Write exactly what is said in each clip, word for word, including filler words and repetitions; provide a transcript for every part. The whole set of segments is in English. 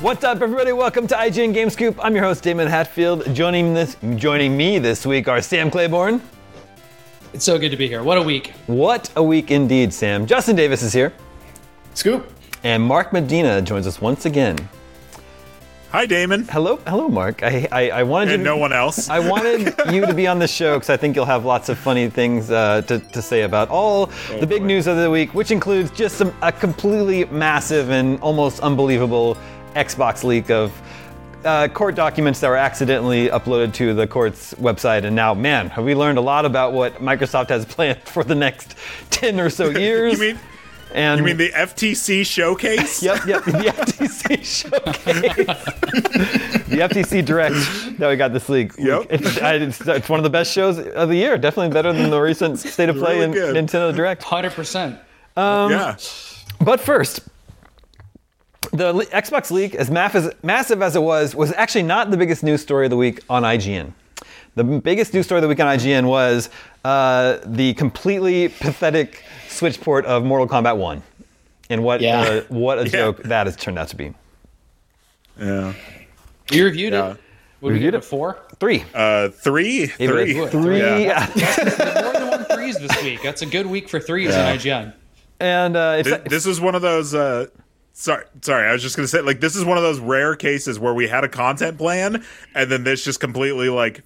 What's up, everybody? Welcome to I G N Game Scoop. I'm your host, Daemon Hatfield. Joining this, joining me this week are Sam Claiborne. It's so good to be here. What a week. What a week indeed, Sam. Justin Davis is here. Scoop. And Mark Medina joins us once again. Hi, Daemon. Hello, hello, Mark. I, I, I wanted and to, no one else. I wanted you to be on the show because I think you'll have lots of funny things uh, to, to say about all oh, the big boy. news of the week, which includes just some, a completely massive and almost unbelievable Xbox leak of uh, court documents that were accidentally uploaded to the court's website. And now, man, have we learned a lot about what Microsoft has planned for the next ten or so years. You mean, and you mean the F T C showcase? yep, yep, the F T C showcase. The F T C Direct that we got this leak. Yep. It's, it's, it's one of the best shows of the year. Definitely better than the recent State of Play and really Nintendo Direct. one hundred percent. Um, yeah. But first, the le- Xbox leak, as maff- as massive as it was, was actually not the biggest news story of the week on I G N. The biggest news story of the week on I G N was uh, the completely pathetic Switch port of Mortal Kombat one. And what, yeah. uh, what a yeah. joke that has turned out to be. Yeah. You reviewed yeah. it. What we reviewed it? Four? Three. Uh, three? Three. Three. three. Yeah. Yeah. More than one threes this week. That's a good week for threes yeah. on I G N. And uh, it's, this, this is one of those... Uh, Sorry, sorry. I was just gonna say, like, this is one of those rare cases where we had a content plan, and then this just completely like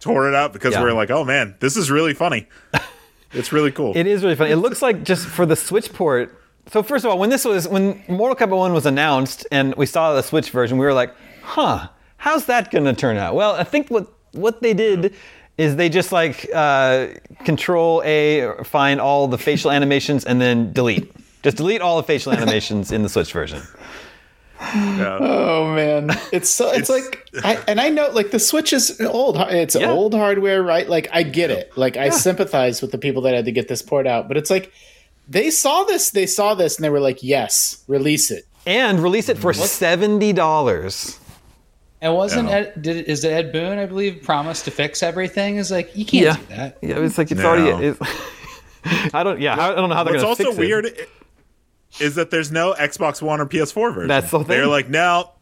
tore it up because yeah. we we're like, oh man, this is really funny. It's really cool. It is really funny. It looks like just for the Switch port. So first of all, when this was when Mortal Kombat one was announced, and we saw the Switch version, we were like, huh, how's that gonna turn out? Well, I think what what they did is they just like uh, Control A, find all the facial animations, and then delete. Just delete all the facial animations in the Switch version. Yeah. Oh man, it's so, it's, it's like, I, and I know like the Switch is old. It's yeah. old hardware, right? Like I get it. Like I yeah. sympathize with the people that had to get this port out, but it's like they saw this, they saw this, and they were like, "Yes, release it." And release it for seventy dollars. And wasn't yeah. Ed, did is it Ed Boon? I believe promised to fix everything. Is like you can't yeah. do that. Yeah, it's like it's no. already. It's, I don't. Yeah, I don't know how they're going to fix it. It's also weird. It, is that there's no Xbox One or P S four version. That's the thing. They're like, no,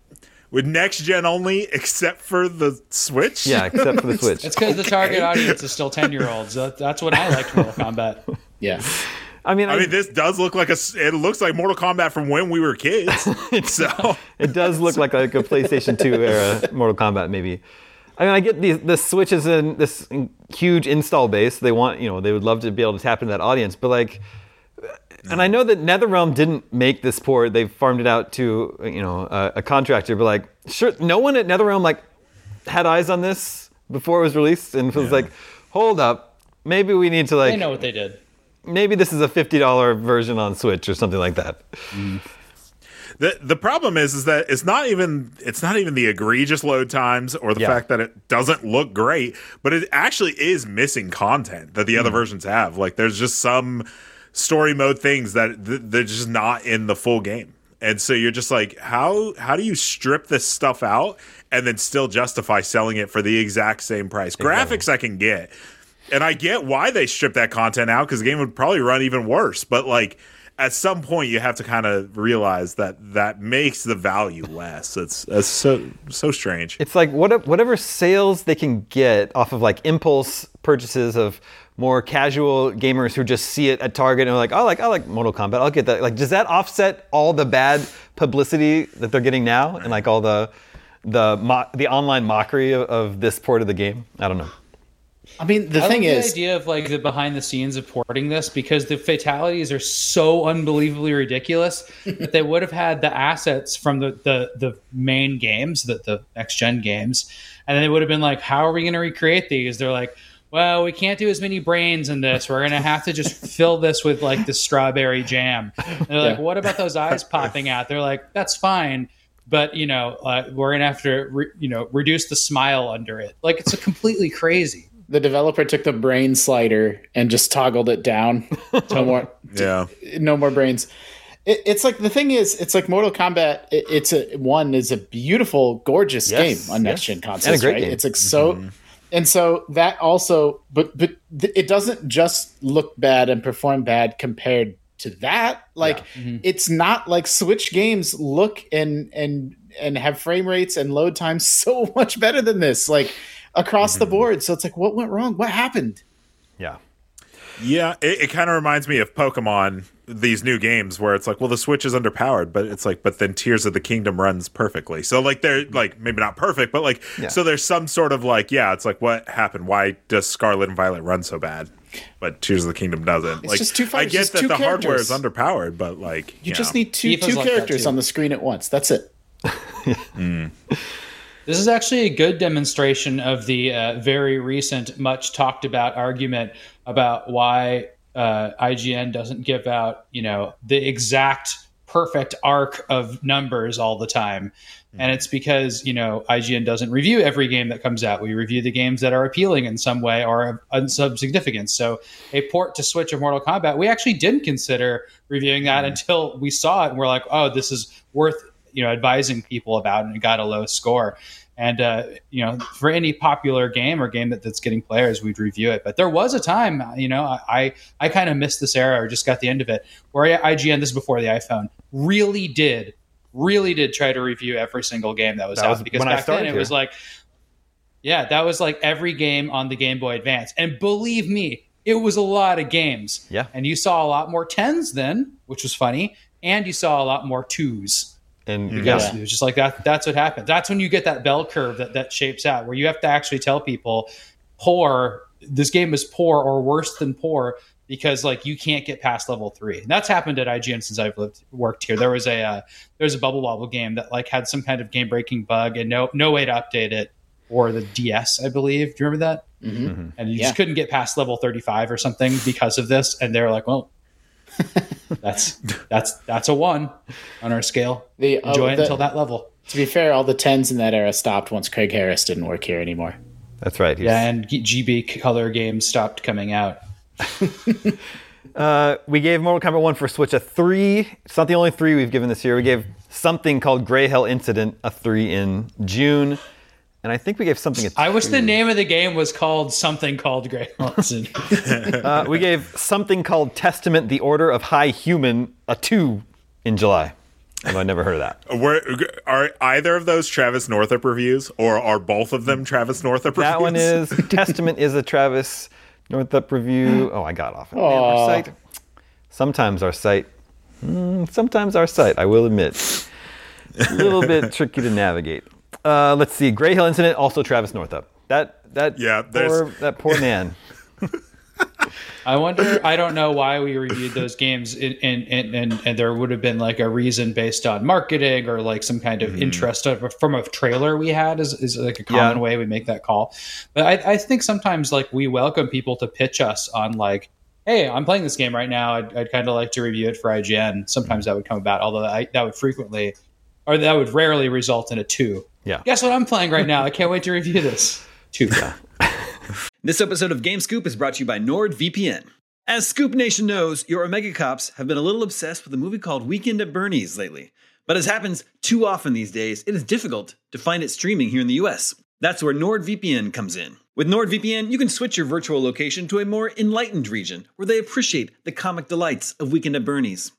with next gen only, except for the Switch. Yeah, except for the Switch. It's because okay. the target audience is still ten-year-olds. That's what I liked Mortal Kombat. Yeah. I mean, I, I mean, this does look like a. It looks like Mortal Kombat from when we were kids. So it does look like, like a PlayStation two era Mortal Kombat, maybe. I mean, I get the the Switch is in this huge install base. They want, you know, they would love to be able to tap into that audience, but like. No. And I know that NetherRealm didn't make this port. They farmed it out to, you know, a, a contractor. But like, sure, no one at NetherRealm like had eyes on this before it was released, and was yeah. like, hold up, maybe we need to like. They know what they did. Maybe this is a fifty dollars version on Switch or something like that. Mm. The the problem is is that it's not even it's not even the egregious load times or the yeah. fact that it doesn't look great, but it actually is missing content that the mm. other versions have. Like there's just some story mode things that th- they're just not in the full game. And so you're just like, how how do you strip this stuff out and then still justify selling it for the exact same price? Exactly. Graphics I can get. And I get why they stripped that content out because the game would probably run even worse. But like at some point, you have to kind of realize that that makes the value less. It's, it's so so strange. It's like what, whatever sales they can get off of like impulse purchases of more casual gamers who just see it at Target and are like, oh, like I like Mortal Kombat, I'll get that. Like, does that offset all the bad publicity that they're getting now and like all the the mo- the online mockery of, of this port of the game? I don't know. I mean, the I thing like is, the idea of like the behind the scenes of porting this because the fatalities are so unbelievably ridiculous that they would have had the assets from the the, the main games, the the next gen games, and then they would have been like, "How are we going to recreate these?" They're like, "Well, we can't do as many brains in this. We're going to have to just fill this with like the strawberry jam." And they're yeah. like, "What about those eyes popping out?" They're like, "That's fine." But, you know, uh, we're going to have to, re- you know, reduce the smile under it. Like, it's a completely crazy. The developer took the brain slider and just toggled it down. No more, yeah. t- no more brains. It, it's like the thing is, it's like Mortal Kombat. It, it's a one is a beautiful, gorgeous yes, game on yes. next gen consoles, right? Game. It's like so, mm-hmm. and so that also, but but th- it doesn't just look bad and perform bad compared to that. Like yeah. mm-hmm. it's not like Switch games look and and and have frame rates and load times so much better than this. Like. Across mm-hmm. the board. So it's like, what went wrong? What happened? Yeah. Yeah. It, it kind of reminds me of Pokemon, these new games where it's like, well, the Switch is underpowered, but it's like, but then Tears of the Kingdom runs perfectly. So like, they're like, maybe not perfect, but like, yeah. so there's some sort of like, yeah, it's like, what happened? Why does Scarlet and Violet run so bad? But Tears of the Kingdom doesn't. It's like, just two fighters. I get that the characters. hardware is underpowered, but like, you, you just know. need two, two like characters on the screen at once. That's it. mm. This is actually a good demonstration of the uh, very recent, much talked about argument about why uh, I G N doesn't give out, you know, the exact perfect arc of numbers all the time. Mm-hmm. And it's because, you know, I G N doesn't review every game that comes out. We review the games that are appealing in some way or of some significance. So a port to Switch of Mortal Kombat, we actually didn't consider reviewing that mm-hmm. until we saw it and we're like, oh, this is worth you know, advising people about, and it got a low score. And, uh, you know, for any popular game or game that, that's getting players, we'd review it. But there was a time, you know, I, I kind of missed this era or just got the end of it, where I G N, this is before the iPhone, really did, really did try to review every single game that was that out. Was, because back then it here. was like, yeah, that was like every game on the Game Boy Advance. And believe me, it was a lot of games. Yeah. And you saw a lot more tens then, which was funny. And you saw a lot more twos. And you yeah. it was just like that. That's what happened. That's when you get that bell curve that, that shapes out, where you have to actually tell people, poor, this game is poor or worse than poor because like you can't get past level three. And that's happened at I G N since I've lived, worked here. There was a uh, there was a Bubble Wobble game that like had some kind of game breaking bug and no no way to update it, or the D S, I believe. Do you remember that? Mm-hmm. Mm-hmm. And you yeah. just couldn't get past level thirty-five or something because of this. And they were like, well. that's that's that's a one on our scale. The, Enjoy oh, the, it until that level. To be fair, all the tens in that era stopped once Craig Harris didn't work here anymore. That's right. He's... Yeah, and G B color games stopped coming out. uh, we gave Mortal Kombat one for Switch a three. It's not the only three we've given this year. We gave something called Grey Hell Incident a three in June. And I think we gave something a two. I wish the name of the game was called something called Grey Hell Incident. uh, we gave something called Testament, the Order of High Human, a two in July. Although I never heard of that. Were, are either of those Travis Northup reviews, or are both of them Travis Northup reviews? That one is. Testament is a Travis Northup review. Oh, I got off it. Man, our site. Sometimes our site. Mm, sometimes our site, I will admit. A little bit tricky to navigate. Uh, let's see. Grey Hill Incident, also Travis Northup. That that yeah, poor, that poor man. I wonder, I don't know why we reviewed those games and and and and there would have been like a reason based on marketing or like some kind of mm. interest from a trailer we had is, is like a common yeah. way we make that call. But I, I think sometimes like we welcome people to pitch us on like, hey, I'm playing this game right now. I'd, I'd kind of like to review it for I G N. Sometimes that would come about, although I, that would frequently, or that would rarely result in a two. Yeah. Guess what I'm playing right now? I can't wait to review this. Two. Yeah. This episode of Game Scoop is brought to you by NordVPN. As Scoop Nation knows, your Omega Cops have been a little obsessed with a movie called Weekend at Bernie's lately. But as happens too often these days, it is difficult to find it streaming here in the U S. That's where NordVPN comes in. With NordVPN, you can switch your virtual location to a more enlightened region where they appreciate the comic delights of Weekend at Bernie's.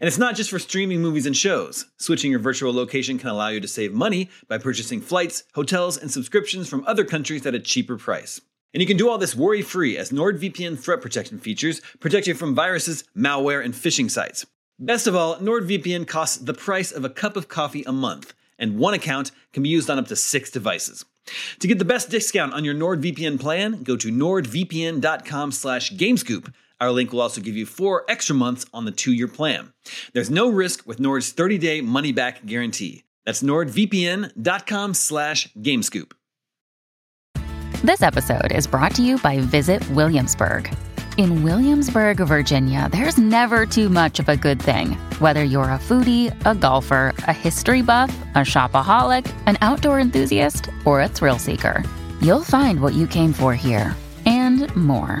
And it's not just for streaming movies and shows. Switching your virtual location can allow you to save money by purchasing flights, hotels, and subscriptions from other countries at a cheaper price. And you can do all this worry-free as NordVPN threat protection features protect you from viruses, malware, and phishing sites. Best of all, NordVPN costs the price of a cup of coffee a month, and one account can be used on up to six devices. To get the best discount on your NordVPN plan, go to nord v p n dot com slash game scoop. Our link will also give you four extra months on the two-year plan. There's no risk with Nord's thirty-day money-back guarantee. That's nord v p n dot com slash game scoop. This episode is brought to you by Visit Williamsburg. In Williamsburg, Virginia, there's never too much of a good thing. Whether you're a foodie, a golfer, a history buff, a shopaholic, an outdoor enthusiast, or a thrill seeker, you'll find what you came for here and more.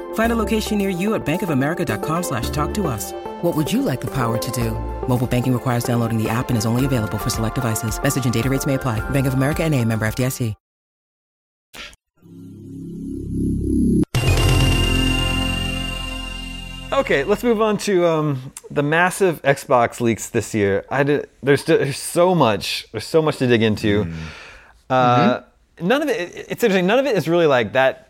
Find a location near you at bank of america dot com slash talk to us. What would you like the power to do? Mobile banking requires downloading the app and is only available for select devices. Message and data rates may apply. Bank of America N A, member F D I C. Okay, let's move on to um, the massive Xbox leaks this year. I did, there's, there's so much. There's so much to dig into. Mm. Uh, mm-hmm. None of it. It's interesting. None of it is really like that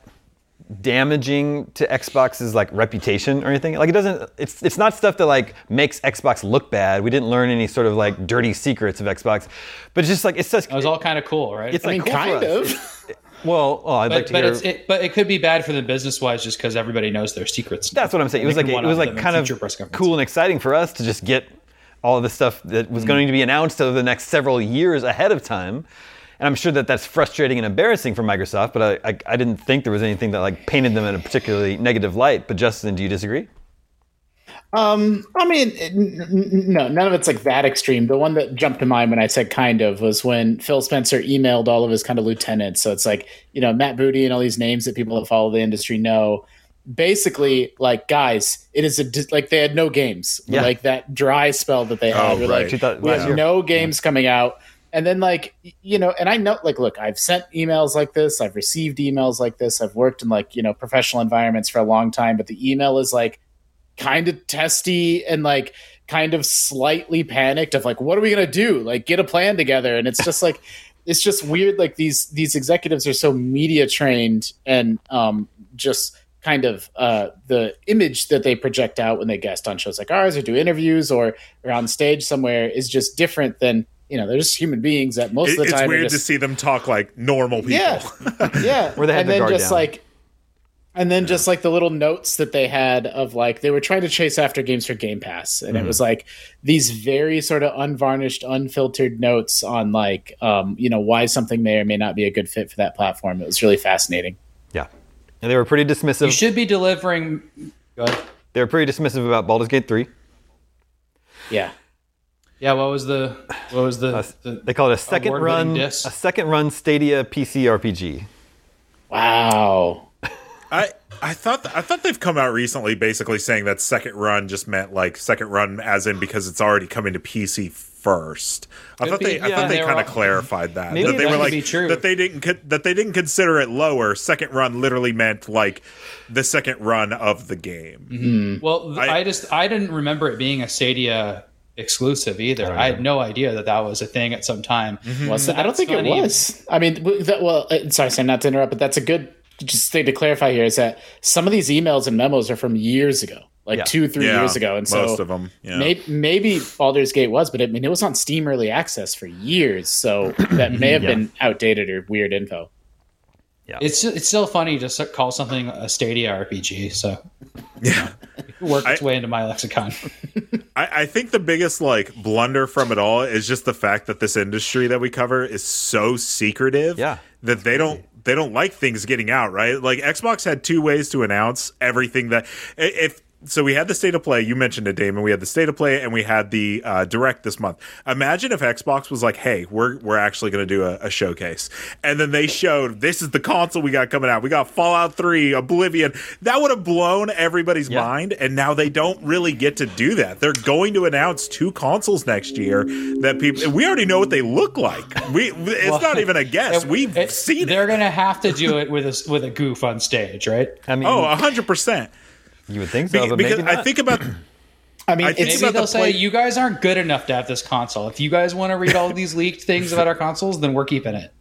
damaging to Xbox's like reputation or anything. Like it doesn't. It's it's not stuff that like makes Xbox look bad. We didn't learn any sort of like dirty secrets of Xbox. But it's just like it's such. It was all kind of cool, right? It's I like mean, cool kind of. Well, oh, I'd but, like to but hear... It's, it, but it could be bad for them business-wise just because everybody knows their secrets. That's what I'm saying. It was like it was like kind of cool and exciting for us to just get all of the stuff that was mm. going to be announced over the next several years ahead of time. And I'm sure that that's frustrating and embarrassing for Microsoft, but I, I, I didn't think there was anything that like painted them in a particularly negative light. But Justin, do you disagree? Um, I mean, n- n- no, none of it's like that extreme. The one that jumped to mind when I said kind of was when Phil Spencer emailed all of his kind of lieutenants. So it's like, you know, Matt Booty and all these names that people that follow the industry know. Basically, like, guys, it is a, like they had no games. Yeah. Like that dry spell that they had. Oh, right. Like, thought, we wow. have no games yeah. coming out. And then like, you know, and I know, like, look, I've sent emails like this. I've received emails like this. I've worked in like, you know, professional environments for a long time. But the email is like, kind of testy and like kind of slightly panicked of like, what are we going to do? Like get a plan together. And it's just like, it's just weird. Like these, these executives are so media trained and um, just kind of uh, the image that they project out when they guest on shows like ours or do interviews or, or on stage somewhere is just different than, you know, they're just human beings that most it, of the time. It's weird just, to see them talk like normal people. Yeah. yeah. Where they had and the then just down. like, And then yeah. just like the little notes that they had of like they were trying to chase after games for Game Pass. And mm-hmm. it was like these very sort of unvarnished, unfiltered notes on like, um, you know, why something may or may not be a good fit for that platform. It was really fascinating. Yeah. And they were pretty dismissive. You should be delivering. Go ahead. They were pretty dismissive about Baldur's Gate three. Yeah. Yeah. What was the what was the, uh, the they call it a second run, a second run Stadia P C R P G. Wow. I, I thought th- I thought they've come out recently basically saying that second run just meant like second run as in because it's already coming to P C first. I Could thought they be, I yeah, thought they, they kind of clarified that. Maybe that they that were like true. that they didn't that they didn't consider it lower. Second run literally meant like the second run of the game. Mm-hmm. Well, I, I just I didn't remember it being a Stadia exclusive either. Oh, yeah. I had no idea that that was a thing at some time. Mm-hmm. Well, so I don't think funny. it was. I mean, that, well, sorry, Sam, not to interrupt, but that's a good just thing to clarify here is that some of these emails and memos are from years ago. Like yeah. two, three yeah, years ago, and so most of them. Yeah. May- maybe Baldur's Gate was, but I mean, it was on Steam Early Access for years, so that may have yeah. been outdated or weird info. Yeah, it's it's still funny to call something a Stadia R P G. So yeah, it worked its I, way into my lexicon. I, I think the biggest like blunder from it all is just the fact that this industry that we cover is so secretive. Yeah. that they don't. They don't like things getting out, right? Like Xbox had two ways to announce everything that if. So we had the State of Play. You mentioned it, Damon. We had the State of Play, and we had the uh, Direct this month. Imagine if Xbox was like, hey, we're we're actually going to do a, a showcase. And then they showed, this is the console we got coming out. We got Fallout three, Oblivion. That would have blown everybody's yeah. mind, and now they don't really get to do that. They're going to announce two consoles next year that people... We already know what they look like. We It's well, not even a guess. It, We've it, seen they're it. They're going to have to do it with a, with a goof on stage, right? I mean, oh, one hundred percent. You would think so, Be- but because maybe not. I think about. I mean, I think maybe about they'll the play- say you guys aren't good enough to have this console. If you guys want to read all these leaked things about our consoles, then we're keeping it.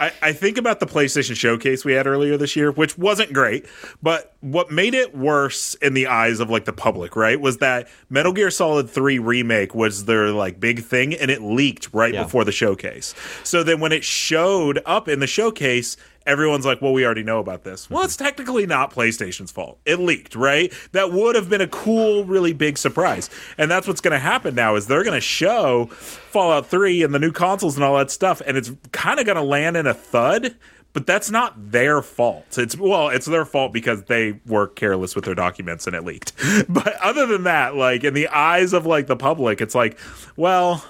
I, I think about the PlayStation Showcase we had earlier this year, which wasn't great, but what made it worse in the eyes of like the public, right, was that Metal Gear Solid three Remake was their like big thing, and it leaked right yeah. before the showcase. So then when it showed up in the showcase, everyone's like, well, we already know about this. Well, it's technically not PlayStation's fault. It leaked, right? That would have been a cool, really big surprise. And that's what's going to happen now is they're going to show Fallout three and the new consoles and all that stuff, and it's kind of going to land in a thud, but that's not their fault. It's well, it's their fault because they were careless with their documents and it leaked. But other than that, like in the eyes of like the public, it's like, well,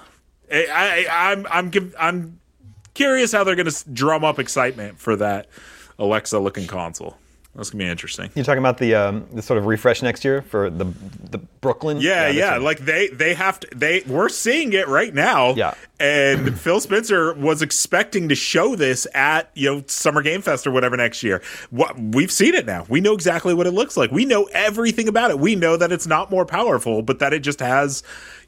I, I, I'm, I'm, I'm, curious how they're going to drum up excitement for that Alexa-looking console. That's going to be interesting. You're talking about the um, the sort of refresh next year for the the Brooklyn? Yeah, yeah. yeah. Like they they have to. They we're seeing it right now. Yeah. And Phil Spencer was expecting to show this at you know Summer Game Fest or whatever next year. What we've seen it now. We know exactly what it looks like. We know everything about it. We know that it's not more powerful, but that it just has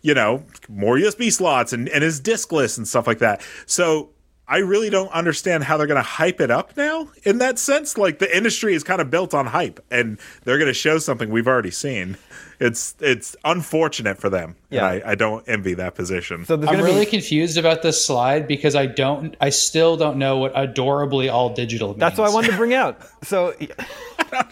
you know more U S B slots and and is diskless and stuff like that. So. I really don't understand how they're going to hype it up now in that sense. Like the industry is kind of built on hype and they're going to show something we've already seen. It's it's unfortunate for them. Yeah. And I, I don't envy that position. So I'm really be... confused about this slide because I don't, I still don't know what adorably all digital means. That's what I wanted to bring out. So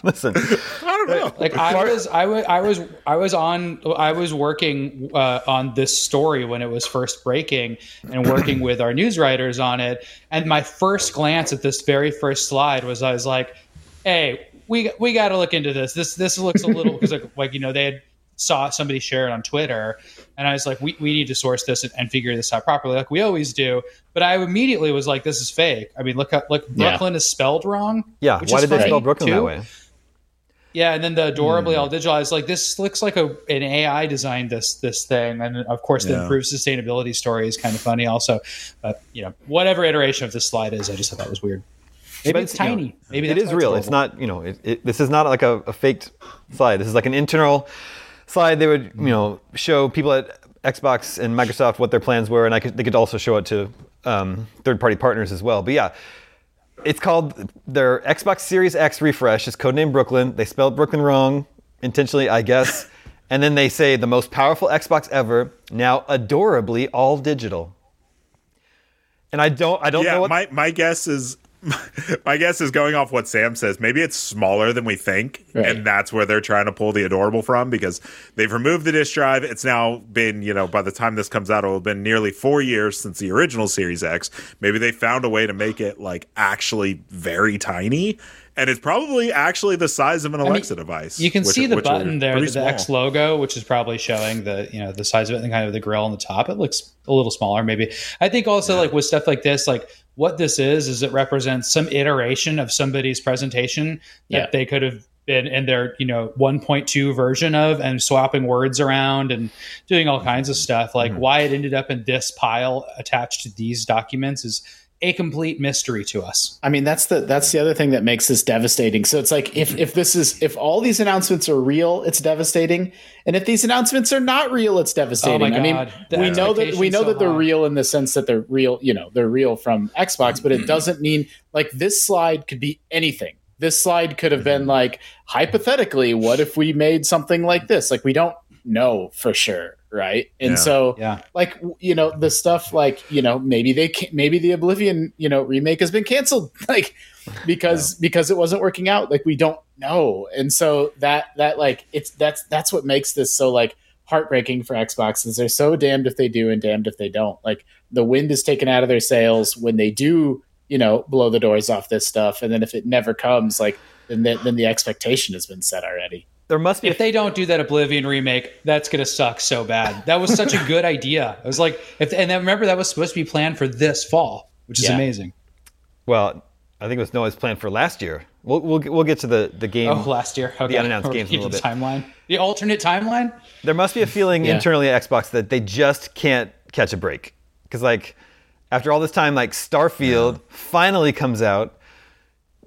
listen, I don't know. Like I was, I was, I was, I was on, I was working uh, on this story when it was first breaking and working with our news writers on it. And my first glance at this very first slide was, I was like, hey, we we got to look into this. This this looks a little because like, like you know they had saw somebody share it on Twitter, and I was like, we, we need to source this and, and figure this out properly, like we always do. But I immediately was like, this is fake. I mean, look how look Brooklyn yeah. is spelled wrong. Yeah, why did they spell Brooklyn too. that way? Yeah, and then the adorably mm. all digital. I was like, this looks like a an A I designed this this thing, and of course yeah. the improved sustainability story is kind of funny also. But you know, whatever iteration of this slide is, I just thought that was weird. Maybe it's, it's tiny. You know, Maybe it is real. It's not, you know, it, it, this is not like a, a faked slide. This is like an internal slide. They would, you know, show people at Xbox and Microsoft what their plans were, and I could, they could also show it to um, third-party partners as well. But yeah, it's called their Xbox Series X refresh. It's codenamed Brooklyn. They spelled Brooklyn wrong intentionally, I guess. And then they say the most powerful Xbox ever, now adorably all digital. And I don't, I don't yeah, know what... My, my guess is... My guess is going off what Sam says. Maybe it's smaller than we think, right. and that's where they're trying to pull the adorable from because they've removed the disk drive. It's now been, you know, by the time this comes out, it'll have been nearly four years since the original Series X. Maybe they found a way to make it, like, actually very tiny, and it's probably actually the size of an Alexa I mean, device. You can which, see the button there, the small. X logo, which is probably showing the, you know, the size of it and kind of the grill on the top. It looks a little smaller, maybe. I think also, yeah. like, with stuff like this, like, what this is, is it represents some iteration of somebody's presentation that yeah. they could have in, in their, you know, one point two version of, and swapping words around and doing all kinds of stuff. Like, mm-hmm. why it ended up in this pile attached to these documents is a complete mystery to us. I mean, that's the that's the other thing that makes this devastating. So it's like, if if this is if all these announcements are real, it's devastating, and if these announcements are not real, it's devastating. Oh my God. I mean, the we know that we know so that they're high. real in the sense that they're real, you know, they're real from Xbox, but it doesn't mean, like, this slide could be anything. This slide could have been like, hypothetically, what if we made something like this? Like, we don't know for sure. Right. And yeah. so yeah. like, you know, the stuff like, you know, maybe they can, maybe the Oblivion, you know, remake has been canceled, like, because, yeah. because it wasn't working out. Like, we don't know. And so that, that like, it's, that's, that's what makes this so, like, heartbreaking for Xbox, is they're so damned if they do and damned if they don't. Like, the wind is taken out of their sails when they do, you know, blow the doors off this stuff. And then if it never comes, like, then the, then the expectation has been set already. There must be. If they don't do that Oblivion remake, that's going to suck so bad. That was such a good idea. I was like, if, and then remember, that was supposed to be planned for this fall, which is yeah. amazing. Well, I think it was Noah's planned for last year. We'll we'll, we'll get to the, the game. Oh, last year. Okay. The unannounced games in a little bit. Timeline. The alternate timeline? There must be a feeling yeah. internally at Xbox that they just can't catch a break. Because, like, after all this time, like, Starfield yeah. finally comes out.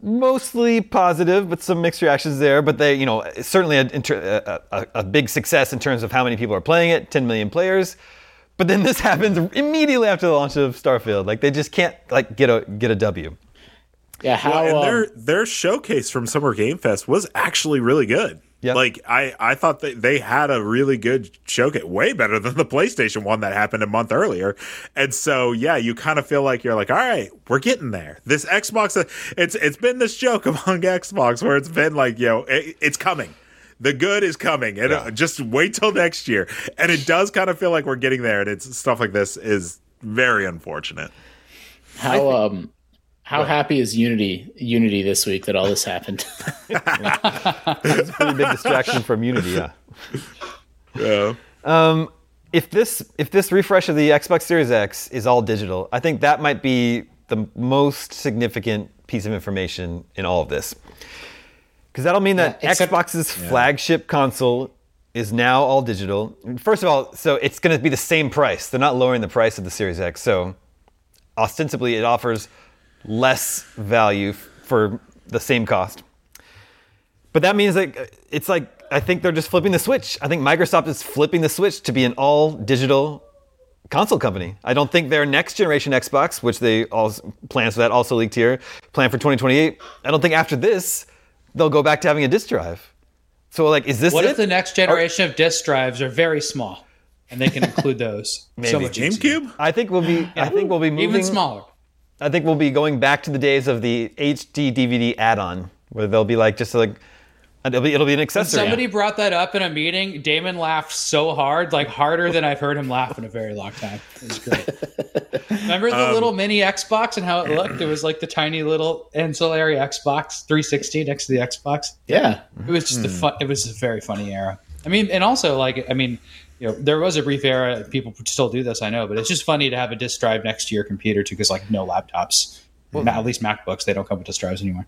Mostly positive, but some mixed reactions there. But they, you know, certainly a, a, a, a big success in terms of how many people are playing it, ten million players. But then this happens immediately after the launch of Starfield. Like, they just can't, like, get a get a W. Yeah, how well, and their um, their showcase from Summer Game Fest was actually really good. Yep. Like, I, I thought that they had a really good showcase, way better than the PlayStation one that happened a month earlier. And so, yeah, you kind of feel like you're like, all right, we're getting there. This Xbox, it's it's been this joke among Xbox where it's been like, you know, it, it's coming. The good is coming. And yeah. just wait till next year. And it does kind of feel like we're getting there. And it's stuff like this is very unfortunate. How um. How right. happy is Unity Unity this week that all this happened? It's a pretty big distraction from Unity, yeah. yeah. Um, if this if this refresh of the Xbox Series X is all digital, I think that might be the most significant piece of information in all of this. Because that'll mean that yeah, except, Xbox's yeah. flagship console is now all digital. First of all, so it's going to be the same price. They're not lowering the price of the Series X. So ostensibly, it offers less value f- for the same cost. But that means that it's like, I think they're just flipping the switch. I think Microsoft is flipping the switch to be an all digital console company. I don't think their next generation Xbox, which they all plans for that also leaked here, plan for twenty twenty-eight. I don't think after this, they'll go back to having a disk drive. So like, is this What it? if the next generation are- of disk drives are very small and they can include those? Maybe. So much GameCube? Easier. I think we'll be, yeah. I think we'll be moving. Even smaller. I think we'll be going back to the days of the H D D V D add-on, where they'll be like, just like, it'll be, it'll be an accessory. When somebody yeah. brought that up in a meeting, Damon laughed so hard, like harder than I've heard him laugh in a very long time. It was great. Remember the um, little mini Xbox and how it looked? It was like the tiny little ancillary Xbox three sixty next to the Xbox. Yeah. It was just mm. the fun. It was a very funny era. I mean, and also like, I mean, you know, there was a brief era, people still do this, I know, but it's just funny to have a disk drive next to your computer too, because like no laptops, well, at least MacBooks, they don't come with disk drives anymore.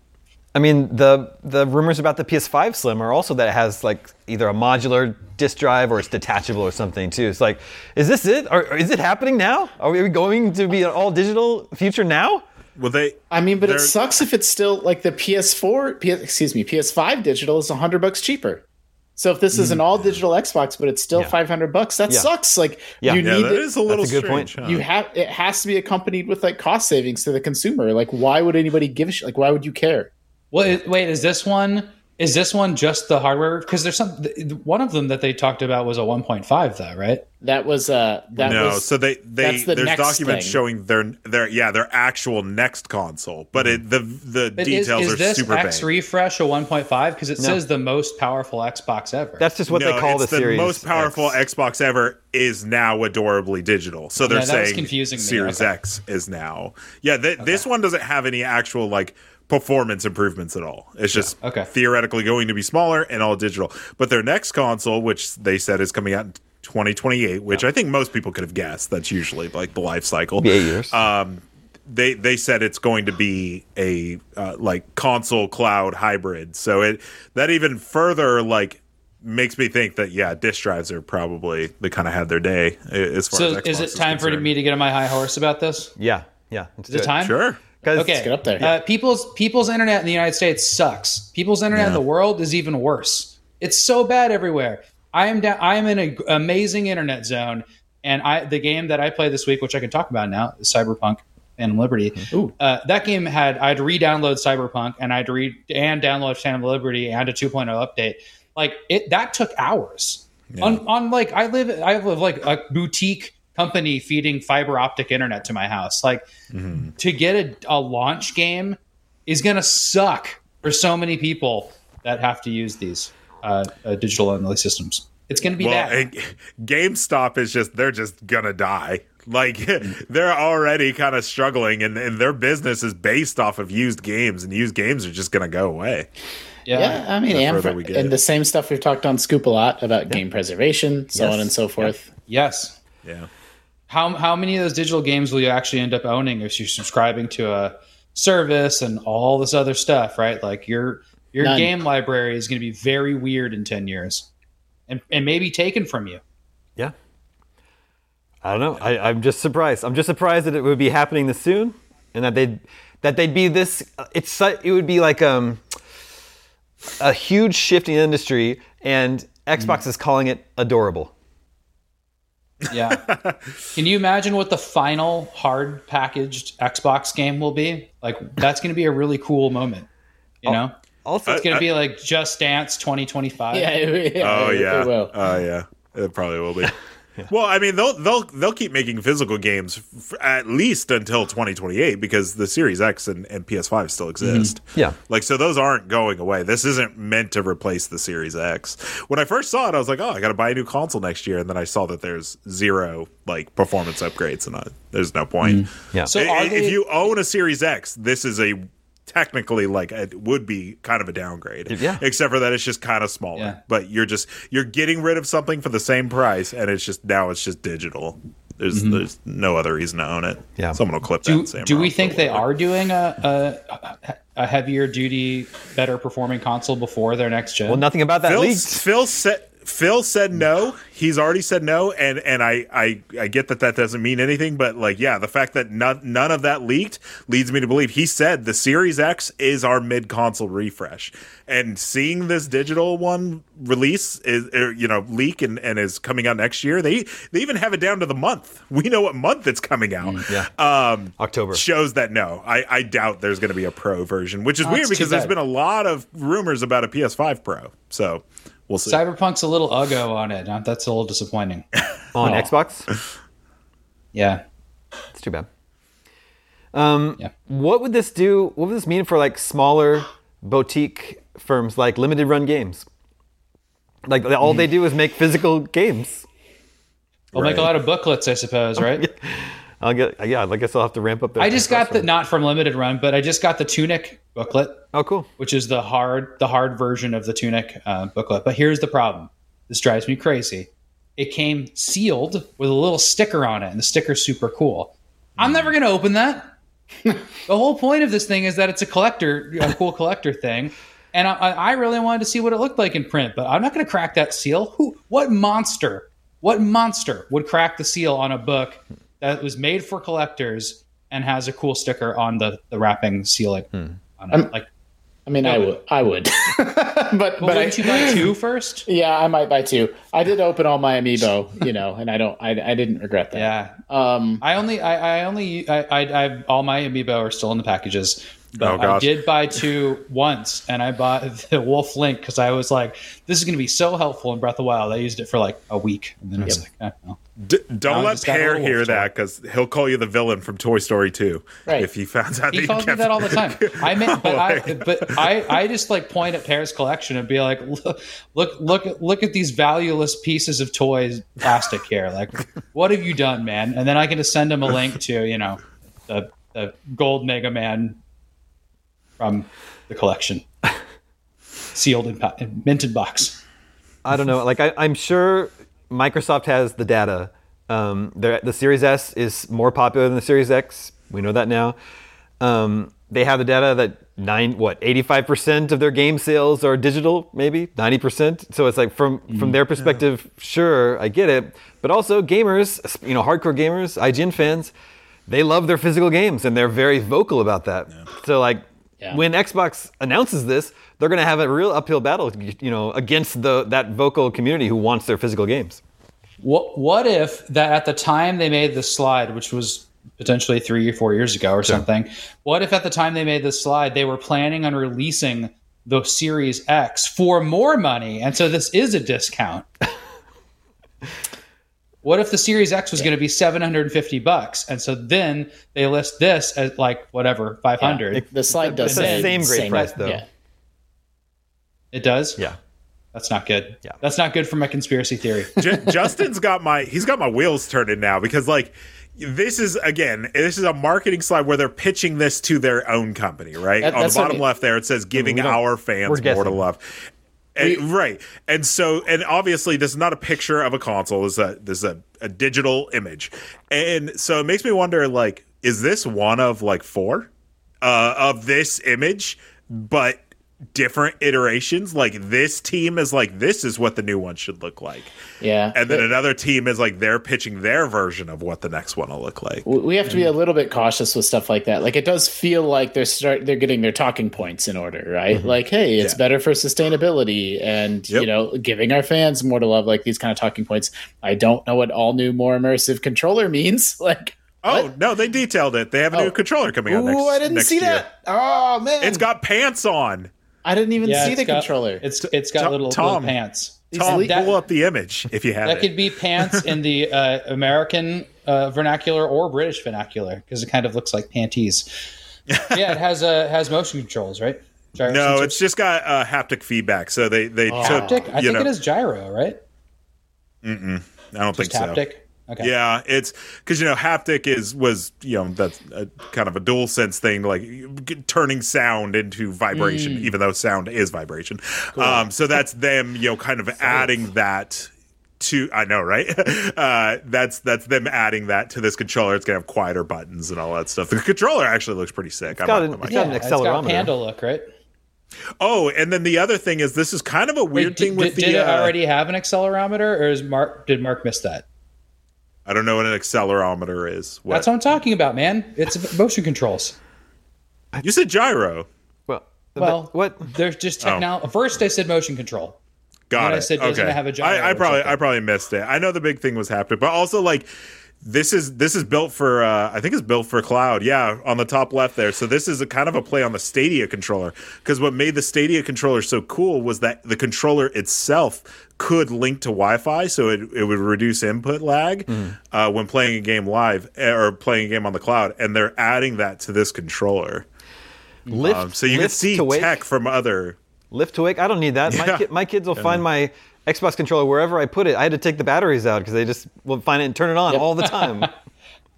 I mean, the the rumors about the P S five Slim are also that it has like either a modular disk drive or it's detachable or something too. It's like, is this it? Or, or is it happening now? Are we going to be an all digital future now? Well, they. I mean, but it sucks if it's still like the P S four, P S, excuse me, P S five digital is a hundred bucks cheaper. So if this is an all digital Xbox, but it's still yeah. five hundred bucks, that yeah. sucks. Like yeah. you yeah, need that it. Is a little That's a good strange, point. Huh? You have it has to be accompanied with like cost savings to the consumer. Like why would anybody give a shit? Like why would you care? Well, it, wait, is this one is this one just the hardware? Because there's some one of them that they talked about was a one point five though, right? That was uh that no. Was, so they they the there's documents thing. showing their their yeah their actual next console, but it, the the but details is, is are super vague. Is this X refresh a one point five? Because it no. says the most powerful Xbox ever. That's just what no, they call the, the series. The most powerful X. Xbox ever is now adorably digital. So they're yeah, saying confusing Series okay. X is now. Yeah, th- okay. this one doesn't have any actual like. performance improvements at all. It's just yeah, okay. theoretically going to be smaller and all digital. But their next console, which they said is coming out in twenty twenty-eight, which yeah. I think most people could have guessed. That's usually like the life cycle. Eight years. Um, they they said it's going to be a uh, like console cloud hybrid. So it that even further like makes me think that yeah, disk drives are probably they kind of had their day as far so as Xbox is. So is it time for me to get on my high horse about this? Yeah, yeah. It's is it time? Sure. Okay. Let's get up there. Uh, people's people's internet in the United States sucks. People's internet yeah. in the world is even worse. It's so bad everywhere. I am da- I am in an amazing internet zone, and I the game that I played this week, which I can talk about now, is Cyberpunk Phantom Liberty. Ooh. Uh, that game had I had to re-download Cyberpunk, and I had to re and download Phantom Liberty and a two point oh update. Like it that took hours. Yeah. On, on like I live I live like a boutique company feeding fiber optic internet to my house. Like mm-hmm. to get a, a launch game is gonna suck for so many people that have to use these uh, uh, digital only systems. It's gonna be well, bad. GameStop is just they're just gonna die. Like they're already kind of struggling, and, and their business is based off of used games, and used games are just gonna go away. Yeah, yeah I mean, and, for, and the same stuff we've talked on Scoop a lot about yeah. game preservation, so yes. on and so forth. Yeah. Yes. Yeah. How how many of those digital games will you actually end up owning if you're subscribing to a service and all this other stuff, right? Like your your None. game library is going to be very weird in ten years, and and maybe taken from you. Yeah. I don't know. I, I'm just surprised. I'm just surprised that it would be happening this soon, and that they that they'd be this. It's it would be like um. a huge shift in industry, and Xbox mm. is calling it adorable. Yeah. Can you imagine what the final hard packaged Xbox game will be? Like that's going to be a really cool moment, you know? Also, it's going to be like Just Dance twenty twenty-five. Yeah. It, yeah oh it, yeah. It will. Oh yeah. It probably will be. Yeah. Well, I mean, they'll they'll they'll keep making physical games f- at least until twenty twenty-eight because the Series X and, and P S five still exist. Mm-hmm. Yeah, like so those aren't going away. This isn't meant to replace the Series X. When I first saw it, I was like, oh, I got to buy a new console next year, and then I saw that there's zero like performance upgrades, and I, there's no point. Mm-hmm. Yeah. So I, they- if you own a Series X, this is a technically like it would be kind of a downgrade yeah. except for that it's just kind of smaller yeah. but you're just you're getting rid of something for the same price, and it's just now it's just digital. There's mm-hmm. there's no other reason to own it. Yeah, someone will clip do, that same do we think they are doing a, a a heavier duty better performing console before their next gen? Well, nothing about that Phil, leaked. Phil said Phil said no. He's already said no, and and I, I, I get that that doesn't mean anything, but like yeah, the fact that none none of that leaked leads me to believe he said the Series X is our mid console refresh, and seeing this digital one release is er, you know leak and, and is coming out next year. They they even have it down to the month. We know what month it's coming out. Mm, yeah, um, October shows that no, I, I doubt there's going to be a Pro version, which is oh, weird because there's been a lot of rumors about a P S five Pro. So. We'll see. Cyberpunk's a little uggo on it. That's a little disappointing. On oh. Xbox? Yeah. It's too bad. Um, yeah. What would this do? What would this mean for like smaller boutique firms like Limited Run Games? Like all they do is make physical games. They'll right. make a lot of booklets, I suppose, right? I'll get, yeah, I guess I'll have to ramp up. Their I just got the, not from Limited Run, but I just got the Tunic booklet. Oh, cool. Which is the hard, the hard version of the Tunic uh, booklet. But here's the problem. This drives me crazy. It came sealed with a little sticker on it, and the sticker's super cool. I'm never going to open that. The whole point of this thing is that it's a collector, a cool collector thing. And I, I really wanted to see what it looked like in print, but I'm not going to crack that seal. Who, what monster, what monster would crack the seal on a book that was made for collectors and has a cool sticker on the, the wrapping ceiling. Hmm. On it. Like, I mean, I would, I would, but, but wouldn't you buy two first? Yeah, I might buy two. I did open all my Amiibo, you know, and I don't, I, I didn't regret that. Yeah. Um, I only, I, I only, I, I, I, all my Amiibo are still in the packages, but oh, gosh. I did buy two once, and I bought the Wolf Link because I was like, this is going to be so helpful in Breath of the Wild. I used it for like a week, and then yep. I was like, I don't know. D- don't now let Pear hear that, because he'll call you the villain from Toy Story two. Right. If he finds out, he, he calls me that all the time. I mean, but I, but I, I just like point at Pear's collection and be like, look, look, look, look at these valueless pieces of toys, plastic here. Like, what have you done, man? And then I can just send him a link to, you know, the, the gold Mega Man from the collection, sealed in, po- in minted box. I don't know. Like, I, I'm sure Microsoft has the data. Um, the Series S is more popular than the Series X We know that now. Um, they have the data that nine, what, eighty-five percent of their game sales are digital, maybe ninety percent. So it's like from, from their perspective, yeah. Sure, I get it. But also gamers, you know, hardcore gamers, I G N fans, they love their physical games and they're very vocal about that. Yeah. So like yeah. when Xbox announces this, they're going to have a real uphill battle, you know, against the that vocal community who wants their physical games. What what if that at the time they made this slide, which was potentially three or four years ago or sure. something, what if at the time they made this slide, they were planning on releasing the Series X for more money, and so this is a discount? What if the Series X was yeah. going to be seven hundred fifty bucks, and so then they list this as like whatever five hundred? Yeah. The slide does the same great same price though. Yeah. It does? Yeah. That's not good. Yeah. That's not good for my conspiracy theory. J- Justin's got my he's got my wheels turning now, because like this is again, this is a marketing slide where they're pitching this to their own company, right? That, On the bottom it, left there it says giving our fans more to love. And, we, right. And so and obviously this is not a picture of a console, this is a this is a, a digital image. And so it makes me wonder, like, is this one of like four uh, of this image, but different iterations? Like this team is like, this is what the new one should look like. Yeah. And then it, another team is like, they're pitching their version of what the next one will look like. We have to be a little bit cautious with stuff like that. Like it does feel like they're start they're getting their talking points in order, right? Mm-hmm. Like, hey, it's yeah. better for sustainability and yep. you know, giving our fans more to love, like these kind of talking points. I don't know what all new, more immersive controller means. Like, oh, what? No, they detailed it. They have a oh. new controller coming out next year. Ooh, I didn't see year. that. Oh man. It's got pants on. I didn't even yeah, see the got, controller. It's it's got Tom, little, little pants. Tom, that, pull up the image if you have that it. That could be pants in the uh, American uh, vernacular or British vernacular, because it kind of looks like panties. Yeah, it has uh, has motion controls, right? Gyro no, sensors. It's just got uh, haptic feedback. So they they oh. took, haptic. I think know. it is gyro, right? Mm-mm. I don't just think haptic? so. Okay. Yeah, it's because, you know, haptic is was, you know, that's a, kind of a dual sense thing, like turning sound into vibration, mm. even though sound is vibration. Cool. Um, so that's them, you know, kind of Safe. adding that to, I know, right? Uh, that's that's them adding that to this controller. It's going to have quieter buttons and all that stuff. The controller actually looks pretty sick. It's got, I'm, an, I'm it's got an accelerometer. It's got a handle look, right? Oh, and then the other thing is this is kind of a weird Wait, thing did, with did the... Did it uh, already have an accelerometer, or is Mark did Mark miss that? I don't know what an accelerometer is. What? That's what I'm talking about, man. It's motion controls. You said gyro. Well, well, what? There's just technology. Oh. First, I said motion control. Got and it. I said doesn't okay. have a gyro. I, I probably, I probably missed it. I know the big thing was haptic, but also like this is this is built for. Uh, I think it's built for cloud. Yeah, on the top left there. So this is a kind of a play on the Stadia controller, because what made the Stadia controller so cool was that the controller itself could link to Wi-Fi, so it, it would reduce input lag mm. uh, when playing a game live or playing a game on the cloud, and they're adding that to this controller. Lift, um, so you can see tech from other... Lift to wake? I don't need that. Yeah. My, ki- my kids will yeah. find my Xbox controller wherever I put it. I had to take the batteries out because they just will find it and turn it on yep. all the time.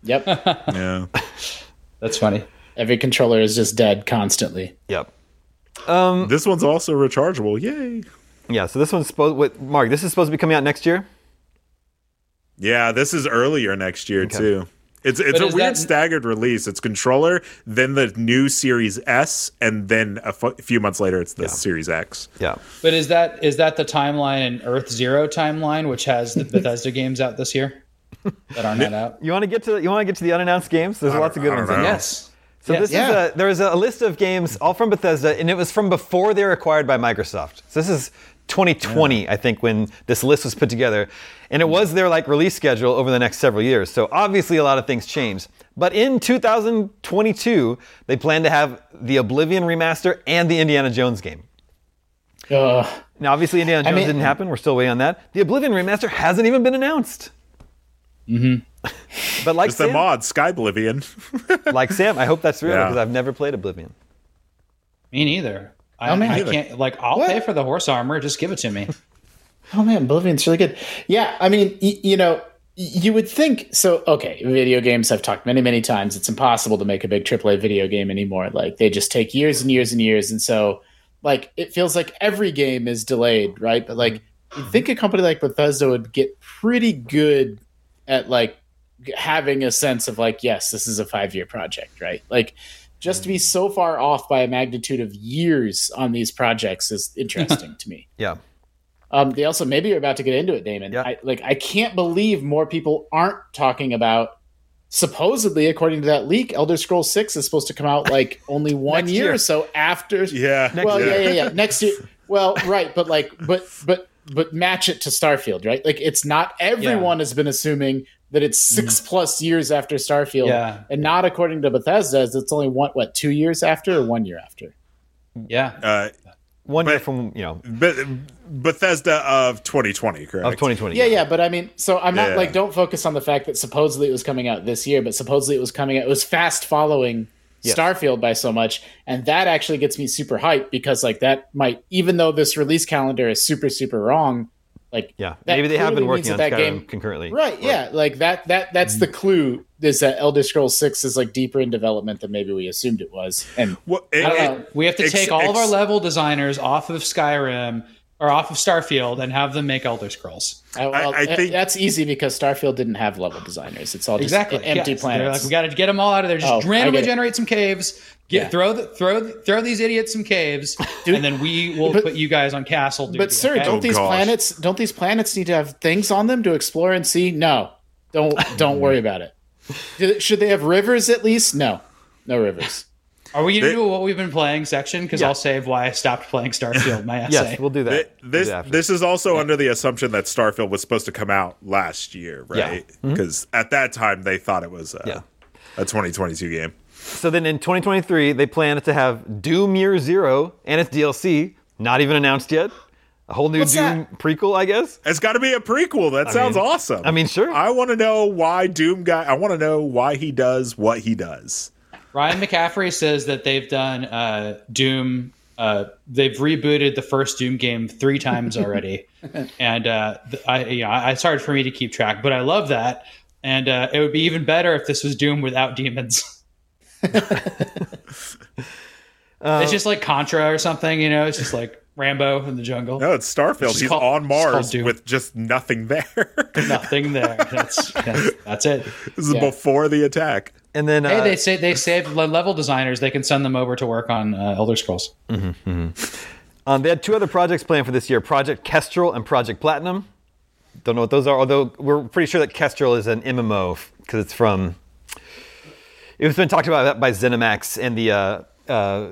Yep. Yeah. That's funny. Every controller is just dead constantly. Yep. Um, this one's also rechargeable. Yay. Yeah, so this one's supposed. Wait, Mark, this is supposed to be coming out next year. Yeah, this is earlier next year okay. too. It's it's but a weird that... staggered release. It's controller, then the new Series S, and then a f- few months later, it's the yeah. Series X. Yeah. But is that is that the timeline in Earth Zero timeline, which has the Bethesda games out this year that are not out? You want to get to the, you want to get to the unannounced games? There's lots of good ones. In yes. So yes, this yeah. is a, there is a list of games all from Bethesda, and it was from before they were acquired by Microsoft. So this is twenty twenty, yeah. I think, when this list was put together, and it was their like release schedule over the next several years. So obviously a lot of things changed. But in two thousand twenty-two, they plan to have the Oblivion remaster and the Indiana Jones game. Uh, now, obviously, Indiana Jones I mean, didn't happen. We're still waiting on that. The Oblivion remaster hasn't even been announced. Mm-hmm. But like it's Sam, the mod Sky Oblivion. Like Sam, I hope that's real yeah. because I've never played Oblivion. Me neither. I, oh, man, I can't, like, I'll what? pay for the horse armor. Just give it to me. Oh, man, Oblivion's really good. Yeah, I mean, y- you know, you would think, so, okay, video games, I've talked many, many times, it's impossible to make a big triple A video game anymore. Like, they just take years and years and years, and so, like, it feels like every game is delayed, right? But, like, you'd think a company like Bethesda would get pretty good at, like, having a sense of like, yes, this is a five-year project, right? Like, just to be so far off by a magnitude of years on these projects is interesting to me. Yeah. Um, they also, maybe you're about to get into it, Daemon. Yeah. I, like, I can't believe more people aren't talking about, supposedly, according to that leak, Elder Scrolls six is supposed to come out like only one year, year or so after. Yeah. Next well, year. yeah, yeah, yeah. Next year. Well, right. But like, but, but, but match it to Starfield, right? Like, it's not everyone yeah. has been assuming that it's six mm. plus years after Starfield, yeah. and not according to Bethesda. It's only one, what, two years after or one year after? Yeah, uh, one but, year from you know Be- Bethesda of twenty twenty, correct? Of twenty twenty, yeah, yeah. yeah but I mean, so I'm not yeah. like, don't focus on the fact that supposedly it was coming out this year, but supposedly it was coming out. It was fast following yes. Starfield by so much, and that actually gets me super hyped because like that might, even though this release calendar is super super wrong. Like yeah, maybe they have been working on that game concurrently, right? Yeah, like that that that's the clue, is that Elder Scrolls six is like deeper in development than maybe we assumed it was, and well, it, I don't know. It, we have to ex- take all ex- of our level designers off of Skyrim or off of Starfield and have them make Elder Scrolls. I, well, I, I think that's easy because Starfield didn't have level designers; it's all just exactly. empty yes. planets. Like, we got to get them all out of there. Just oh, randomly generate some caves. Get, yeah. Throw the, throw throw these idiots some caves, dude, and then we will but, put you guys on castle duty. But sir, okay? don't oh, these gosh. planets don't these planets need to have things on them to explore and see? No, don't don't worry about it. Should they have rivers at least? No, no rivers. Are we going to do what we've been playing section? Because yeah. I'll save why I stopped playing Starfield, my essay. Yes, we'll do that. This, we'll do that this is also yeah. under the assumption that Starfield was supposed to come out last year, right? Because yeah. mm-hmm. at that time, they thought it was uh, yeah. a twenty twenty-two game. So then in twenty twenty-three, they plan to have Doom Year Zero and its D L C, not even announced yet. A whole new What's Doom that? prequel, I guess. It's got to be a prequel. That I sounds mean, awesome. I mean, sure. I want to know why Doom guy. I want to know why he does what he does. Ryan McCaffrey says that they've done uh, Doom. Uh, they've rebooted the first Doom game three times already, and uh, I, you know, I, it's hard for me to keep track. But I love that, and uh, it would be even better if this was Doom without demons. uh, it's just like Contra or something, you know. It's just like Rambo in the jungle. No, it's Starfield. It's He's called, on Mars with just nothing there. Nothing there. That's that's, that's it. This is yeah. before the attack. And then hey, uh, they say they save level designers. They can send them over to work on uh, Elder Scrolls. Mm-hmm, mm-hmm. Um, they had two other projects planned for this year: Project Kestrel and Project Platinum. Don't know what those are. Although we're pretty sure that Kestrel is an M M O because it's from. It was been talked about by ZeniMax and the uh, uh,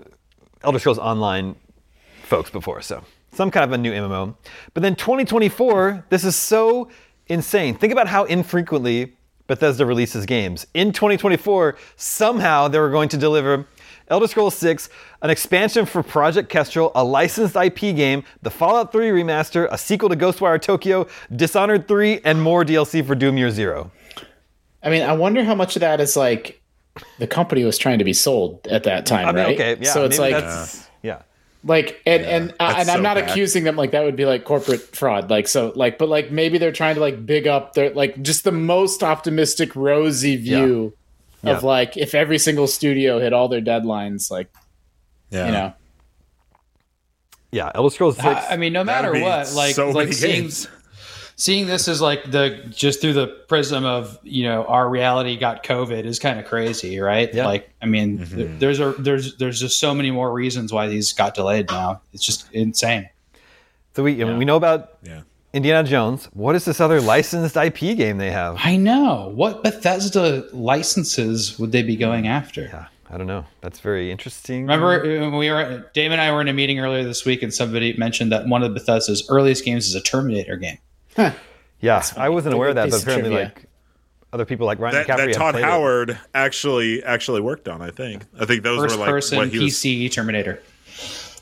Elder Scrolls Online folks before, so some kind of a new M M O. But then twenty twenty-four, this is so insane. Think about how infrequently Bethesda releases games. In twenty twenty-four, somehow they were going to deliver Elder Scrolls six, an expansion for Project Kestrel, a licensed I P game, the Fallout three remaster, a sequel to Ghostwire Tokyo, Dishonored three, and more D L C for Doom Year Zero. I mean, I wonder how much of that is like the company was trying to be sold at that time, I mean, right? Okay, yeah, so it's like, yeah, like, and yeah, and, uh, and I'm so not bad. accusing them, like that would be like corporate fraud, like so, like, but like maybe they're trying to like big up their like just the most optimistic, rosy view yeah. of yeah. like if every single studio hit all their deadlines, like, yeah. you know, yeah, Elder Scrolls six. I, I mean, no matter what, like, so like seeing. Seeing this as like the just through the prism of, you know, our reality got COVID is kind of crazy, right? Yeah. Like, I mean, mm-hmm. th- there's a there's there's just so many more reasons why these got delayed now. It's just insane. So we yeah. we know about yeah. Indiana Jones. What is this other licensed I P game they have? I know. What Bethesda licenses would they be going after? Yeah. I don't know. That's very interesting. Remember, we were Dave and I were in a meeting earlier this week, and somebody mentioned that one of Bethesda's earliest games is a Terminator game. Huh. Yeah, I wasn't aware of that, but apparently trivia. like other people like Ryan McCaffrey. That, that Todd Howard it. actually actually worked on, I think. I think those First were like person, what he P C was... Terminator.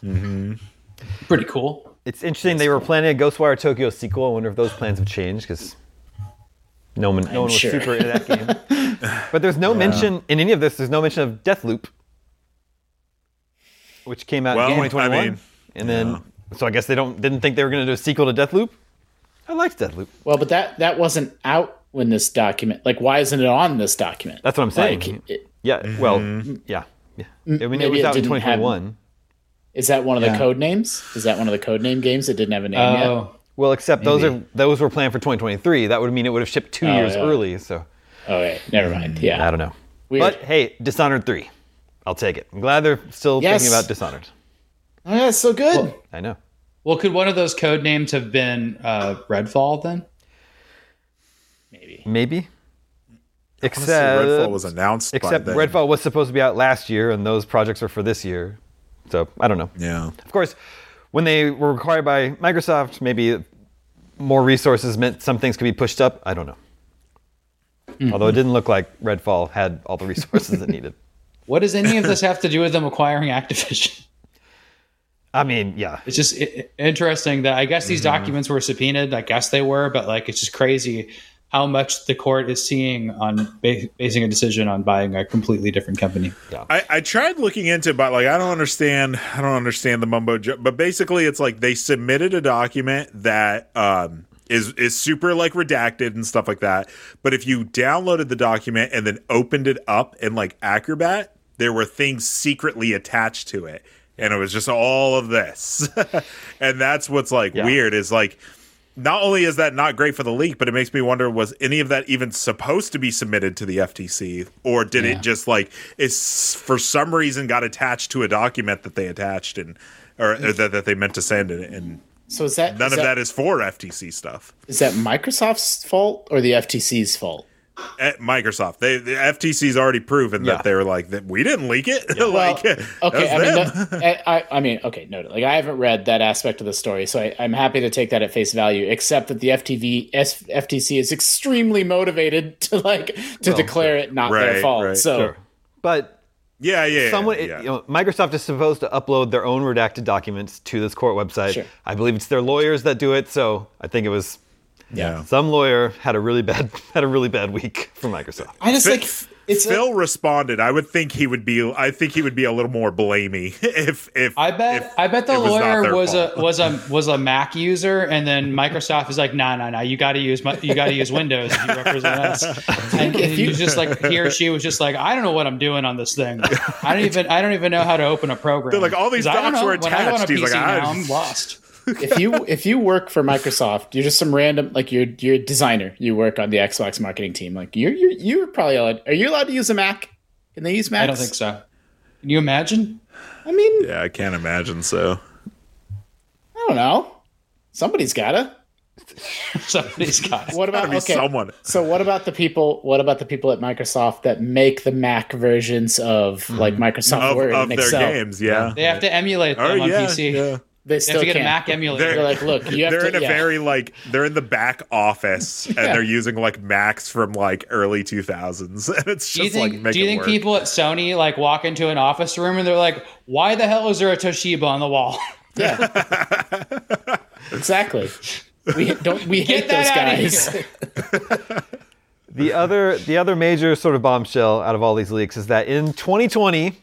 Mm-hmm. Pretty cool. It's interesting That's they were cool. planning a Ghostwire Tokyo sequel. I wonder if those plans have changed because no one, no one was sure. super into that game. But there's no yeah. mention in any of this. There's no mention of Deathloop, which came out well, in twenty twenty-one, I mean, and then yeah. so I guess they don't didn't think they were going to do a sequel to Deathloop. I liked Deathloop. Well, but that, that wasn't out when this document... Like, why isn't it on this document? That's what I'm saying. Like, it, yeah, well, yeah. yeah. I mean, maybe it was it out in twenty twenty-one. Have, is that one of yeah. the code names? Is that one of the code name games that didn't have a name oh, yet? Well, except maybe. those are those were planned for twenty twenty-three. That would mean it would have shipped two oh, years yeah. early, so... Okay, never mind. Yeah, I don't know. Weird. But hey, Dishonored three, I'll take it. I'm glad they're still yes. thinking about Dishonored. Oh yeah, it's so good. Well, I know. Well, could one of those code names have been uh, Redfall then? Maybe. Maybe. Except Redfall was announced. Except by Redfall was supposed to be out last year, and those projects are for this year. So I don't know. Yeah. Of course, when they were required by Microsoft, maybe more resources meant some things could be pushed up. I don't know. Mm-hmm. Although it didn't look like Redfall had all the resources it needed. What does any of this have to do with them acquiring Activision? I mean, yeah. It's just interesting that I guess these mm-hmm. documents were subpoenaed. I guess they were, but like it's just crazy how much the court is seeing on basing a decision on buying a completely different company. Yeah. I, I tried looking into it, but like I don't understand. I don't understand the mumbo jumbo. But basically, it's like they submitted a document that um, is is super like redacted and stuff like that. But if you downloaded the document and then opened it up in like Acrobat, there were things secretly attached to it. And it was just all of this. And that's what's like yeah. weird is like, not only is that not great for the leak, but it makes me wonder, was any of that even supposed to be submitted to the F T C? Or did yeah. it just like, it's for some reason got attached to a document that they attached and or, or that, that they meant to send it. And so is that, none is of that, that is for F T C stuff. Is that Microsoft's fault or the F T C's fault? At Microsoft, they the F T C's already proven yeah. that they were like that. We didn't leak it. Yeah. like well, okay, I mean, that, I, I mean, okay, no, like I haven't read that aspect of the story, so I, I'm happy to take that at face value. Except that the F T V, F T C is extremely motivated to like to well, declare sure. it not right, their fault. Right, so, sure. but yeah, yeah, someone, yeah, yeah. It, you know, Microsoft is supposed to upload their own redacted documents to this court website. Sure. I believe it's their lawyers that do it. So I think it was. Yeah. Some lawyer had a really bad had a really bad week for Microsoft. I just like it's Phil a, responded. I would think he would be I think he would be a little more blamey if if I bet if I bet the lawyer was, was a was a was a Mac user and then Microsoft is like, no, no, no, you gotta use my, you gotta use Windows if you represent us. And he was just like he or she was just like, I don't know what I'm doing on this thing. I don't even I don't even know how to open a program. They're like all these docs were attached. He's like now, I'm lost. If you if you work for Microsoft, you're just some random like you're you're a designer. You work on the Xbox marketing team. Like you're you're you're probably allowed. Are you allowed to use a Mac? Can they use Macs? I don't think so. Can you imagine? I mean, yeah, I can't imagine. So I don't know. Somebody's gotta. Somebody's gotta. What about okay, someone? So what about the people? What about the people at Microsoft that make the Mac versions of like Microsoft of, Word of and their Excel? Games? Yeah. yeah, they have to emulate them oh, on yeah, P C. Yeah. They still they have to get can. a Mac emulator. They're, they're like, look, you have they're to, in a yeah. very like they're in the back office and yeah. they're using like Macs from like early two thousands, and it's just think, like. Make do you it think work. People at Sony like walk into an office room and they're like, "Why the hell is there a Toshiba on the wall?" Yeah, exactly. We don't we hate those guys. the other the other major sort of bombshell out of all these leaks is that in twenty twenty.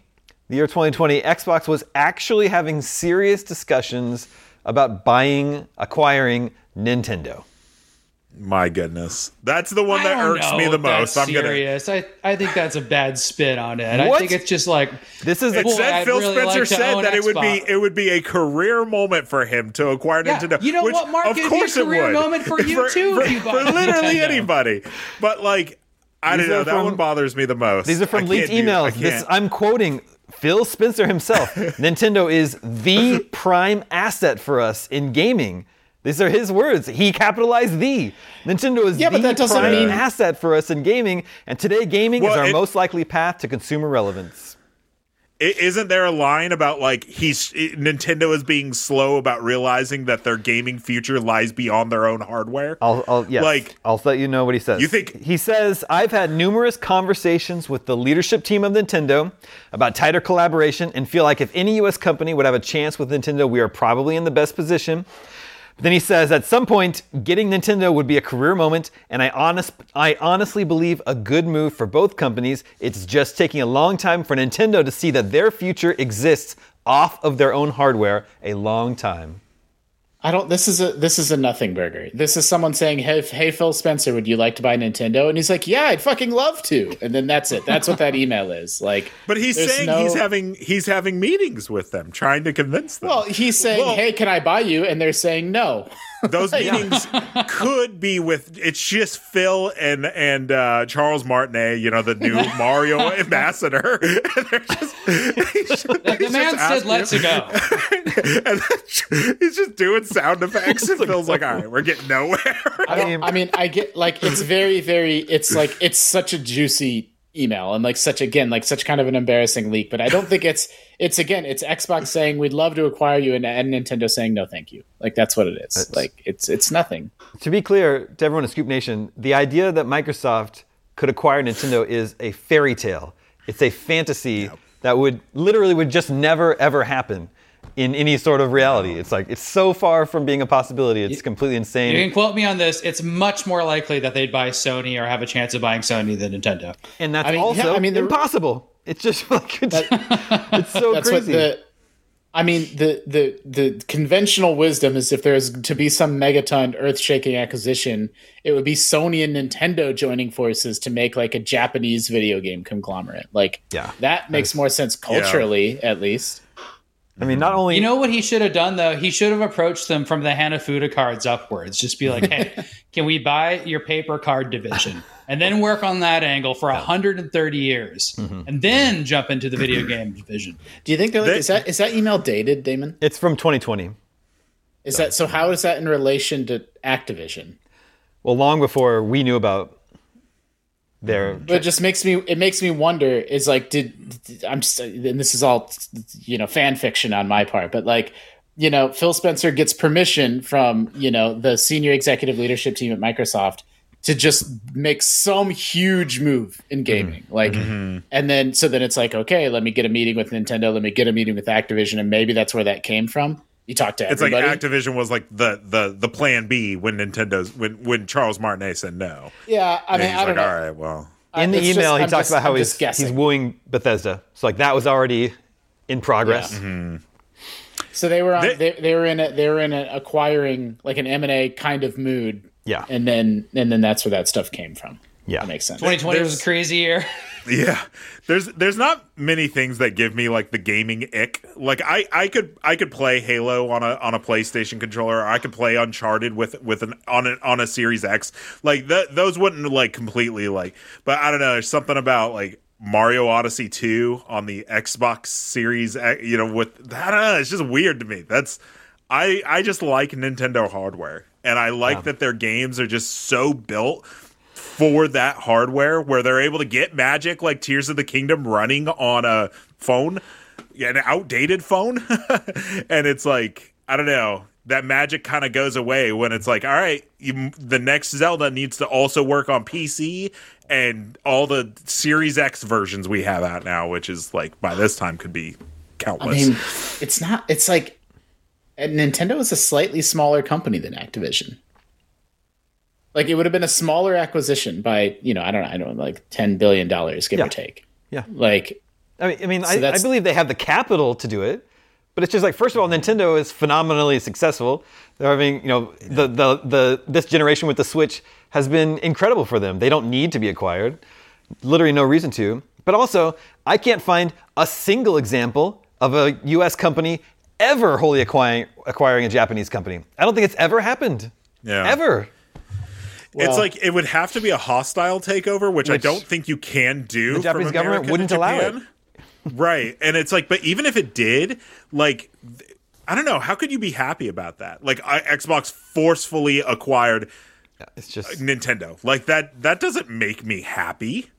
The year twenty twenty, Xbox was actually having serious discussions about buying, acquiring Nintendo. My goodness. That's the one that irks me the most. I'm serious. Gonna... I, I think that's a bad spin on it. What? I think it's just like this is. It said Phil really Spencer like said that Xbox. it would be it would be a career moment for him to acquire yeah. Nintendo. You know which, what, Mark? Of it'd course, be a career it would. Moment for you for, too. For, if you for literally Nintendo. Anybody, but like I these don't know. That from, one bothers me the most. These are from leaked emails. Do, this, I'm quoting. Phil Spencer himself. Nintendo is the prime asset for us in gaming. These are his words. He capitalized the. Nintendo is yeah, the but that doesn't prime mean... asset for us in gaming. And today, gaming well, is our it... most likely path to consumer relevance. It, isn't there a line about like he's it, Nintendo is being slow about realizing that their gaming future lies beyond their own hardware? I'll, I'll yes. Like I'll let you know what he says. You think he says I've had numerous conversations with the leadership team of Nintendo about tighter collaboration and feel like if any U S company would have a chance with Nintendo, we are probably in the best position. But then he says at some point getting Nintendo would be a career moment, and I honest I honestly believe a good move for both companies. It's just taking a long time for Nintendo to see that their future exists off of their own hardware. A long time. I don't this is a this is a nothing burger. This is someone saying, "Hey, hey Phil Spencer, would you like to buy Nintendo?" And he's like, "Yeah, I'd fucking love to." And then that's it. That's what that email is. Like But he's saying no... he's having he's having meetings with them, trying to convince them. Well, he's saying, well, "Hey, can I buy you?" And they're saying, "No." Those meetings could be with, it's just Phil and and uh, Charles Martinet, you know, the new Mario ambassador. And they're just, just, like the man said, let's him. go. And then he's just doing sound effects, and Phil's like, all right, we're getting nowhere. I mean, I mean, I get, like, it's very, very, it's like, it's such a juicy email and like such, again, like such kind of an embarrassing leak, but I don't think it's, it's again, it's Xbox saying we'd love to acquire you and, and Nintendo saying no thank you. Like that's what it is. It's, like it's it's nothing. To be clear to everyone in Scoop Nation, the idea that Microsoft could acquire Nintendo is a fairy tale. It's a fantasy yep. that would literally would just never ever happen in any sort of reality. It's like, it's so far from being a possibility. It's you, completely insane. You can quote me on this. It's much more likely that they'd buy Sony or have a chance of buying Sony than Nintendo. And that's I mean, also yeah, I mean, impossible. It's just like, it's, that, it's so that's crazy. What the, I mean, the, the, the conventional wisdom is if there's to be some megaton earth-shaking acquisition, it would be Sony and Nintendo joining forces to make like a Japanese video game conglomerate. Like yeah, that makes that's, more sense culturally, yeah. at least. I mean, not only... You know what he should have done, though? He should have approached them from the Hanafuda cards upwards. Just be like, hey, can we buy your paper card division? And then work on that angle for one hundred thirty years. Mm-hmm. And then jump into the video game division. Do you think they're like, they, is that is that email dated, Daemon? It's from twenty twenty. Is so. that So how is that in relation to Activision? Well, long before we knew about... There. But it just makes me it makes me wonder is like did, did I'm just and this is all you know fan fiction on my part, but like you know Phil Spencer gets permission from you know the senior executive leadership team at Microsoft to just make some huge move in gaming mm-hmm. like mm-hmm. and then so then it's like okay let me get a meeting with Nintendo, let me get a meeting with Activision, and maybe that's where that came from. You talked to everybody. It's like Activision was like the the the plan B when Nintendo's when when Charles Martinet said no. Yeah, I mean, I like, don't know. All right, well, in the email, just, he I'm talks just, about how I'm he's he's wooing Bethesda. So like that was already in progress. Yeah. Mm-hmm. So they were on, they, they, they were in a, they were in a acquiring like an M and A kind of mood. Yeah, and then and then that's where that stuff came from. Yeah, that makes sense. twenty twenty was a crazy year. Yeah, there's there's not many things that give me like the gaming ick. Like I, I could I could play Halo on a on a PlayStation controller. Or I could play Uncharted with with an on a, on a Series X. Like th- those wouldn't like completely like. But I don't know. There's something about like Mario Odyssey two on the Xbox Series. You know, with I don't know. It's just weird to me. That's I I just like Nintendo hardware, and I like yeah. that their games are just so built for that hardware, where they're able to get magic like Tears of the Kingdom running on a phone, an outdated phone. And it's like, I don't know, that magic kind of goes away when it's like, all right, you, the next Zelda needs to also work on P C and all the Series X versions we have out now, which is like by this time could be countless. I mean, it's not, it's like, and Nintendo is a slightly smaller company than Activision. Like it would have been a smaller acquisition by, you know, I don't know, I don't know, like ten billion dollars, give yeah. or take. Yeah. Like, I mean, I, mean, so I, I believe they have the capital to do it, but it's just like, first of all, Nintendo is phenomenally successful. They're having, you know, the, the, the, this generation with the Switch has been incredible for them. They don't need to be acquired. Literally no reason to. But also, I can't find a single example of a U S company ever wholly acquiring, acquiring a Japanese company. I don't think it's ever happened. Yeah. Ever. Well, it's like it would have to be a hostile takeover, which, which I don't think you can do. The Japanese from America government wouldn't allow it. Right. And it's like, but even if it did, like, I don't know. How could you be happy about that? Like, I, Xbox forcefully acquired it's just, Nintendo. Like, that that doesn't make me happy.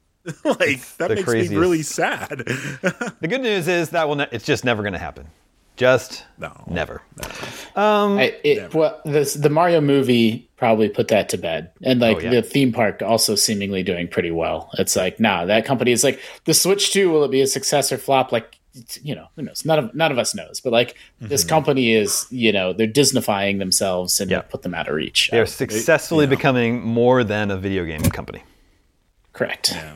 Like, that makes craziest. me really sad. The good news is that will ne- it's just never going to happen. Just no, never. No. Um, I, it, never. Well, this, the Mario movie probably put that to bed, and like oh, yeah. the theme park also seemingly doing pretty well. It's like, nah, that company is like the Switch two. Will it be a success or flop? Like, you know, who knows? None of none of us knows. But like mm-hmm. this company is, you know, they're Disneyfying themselves and yep. put them out of reach. They're um, successfully it, you know. becoming more than a video game company. Correct. Yeah.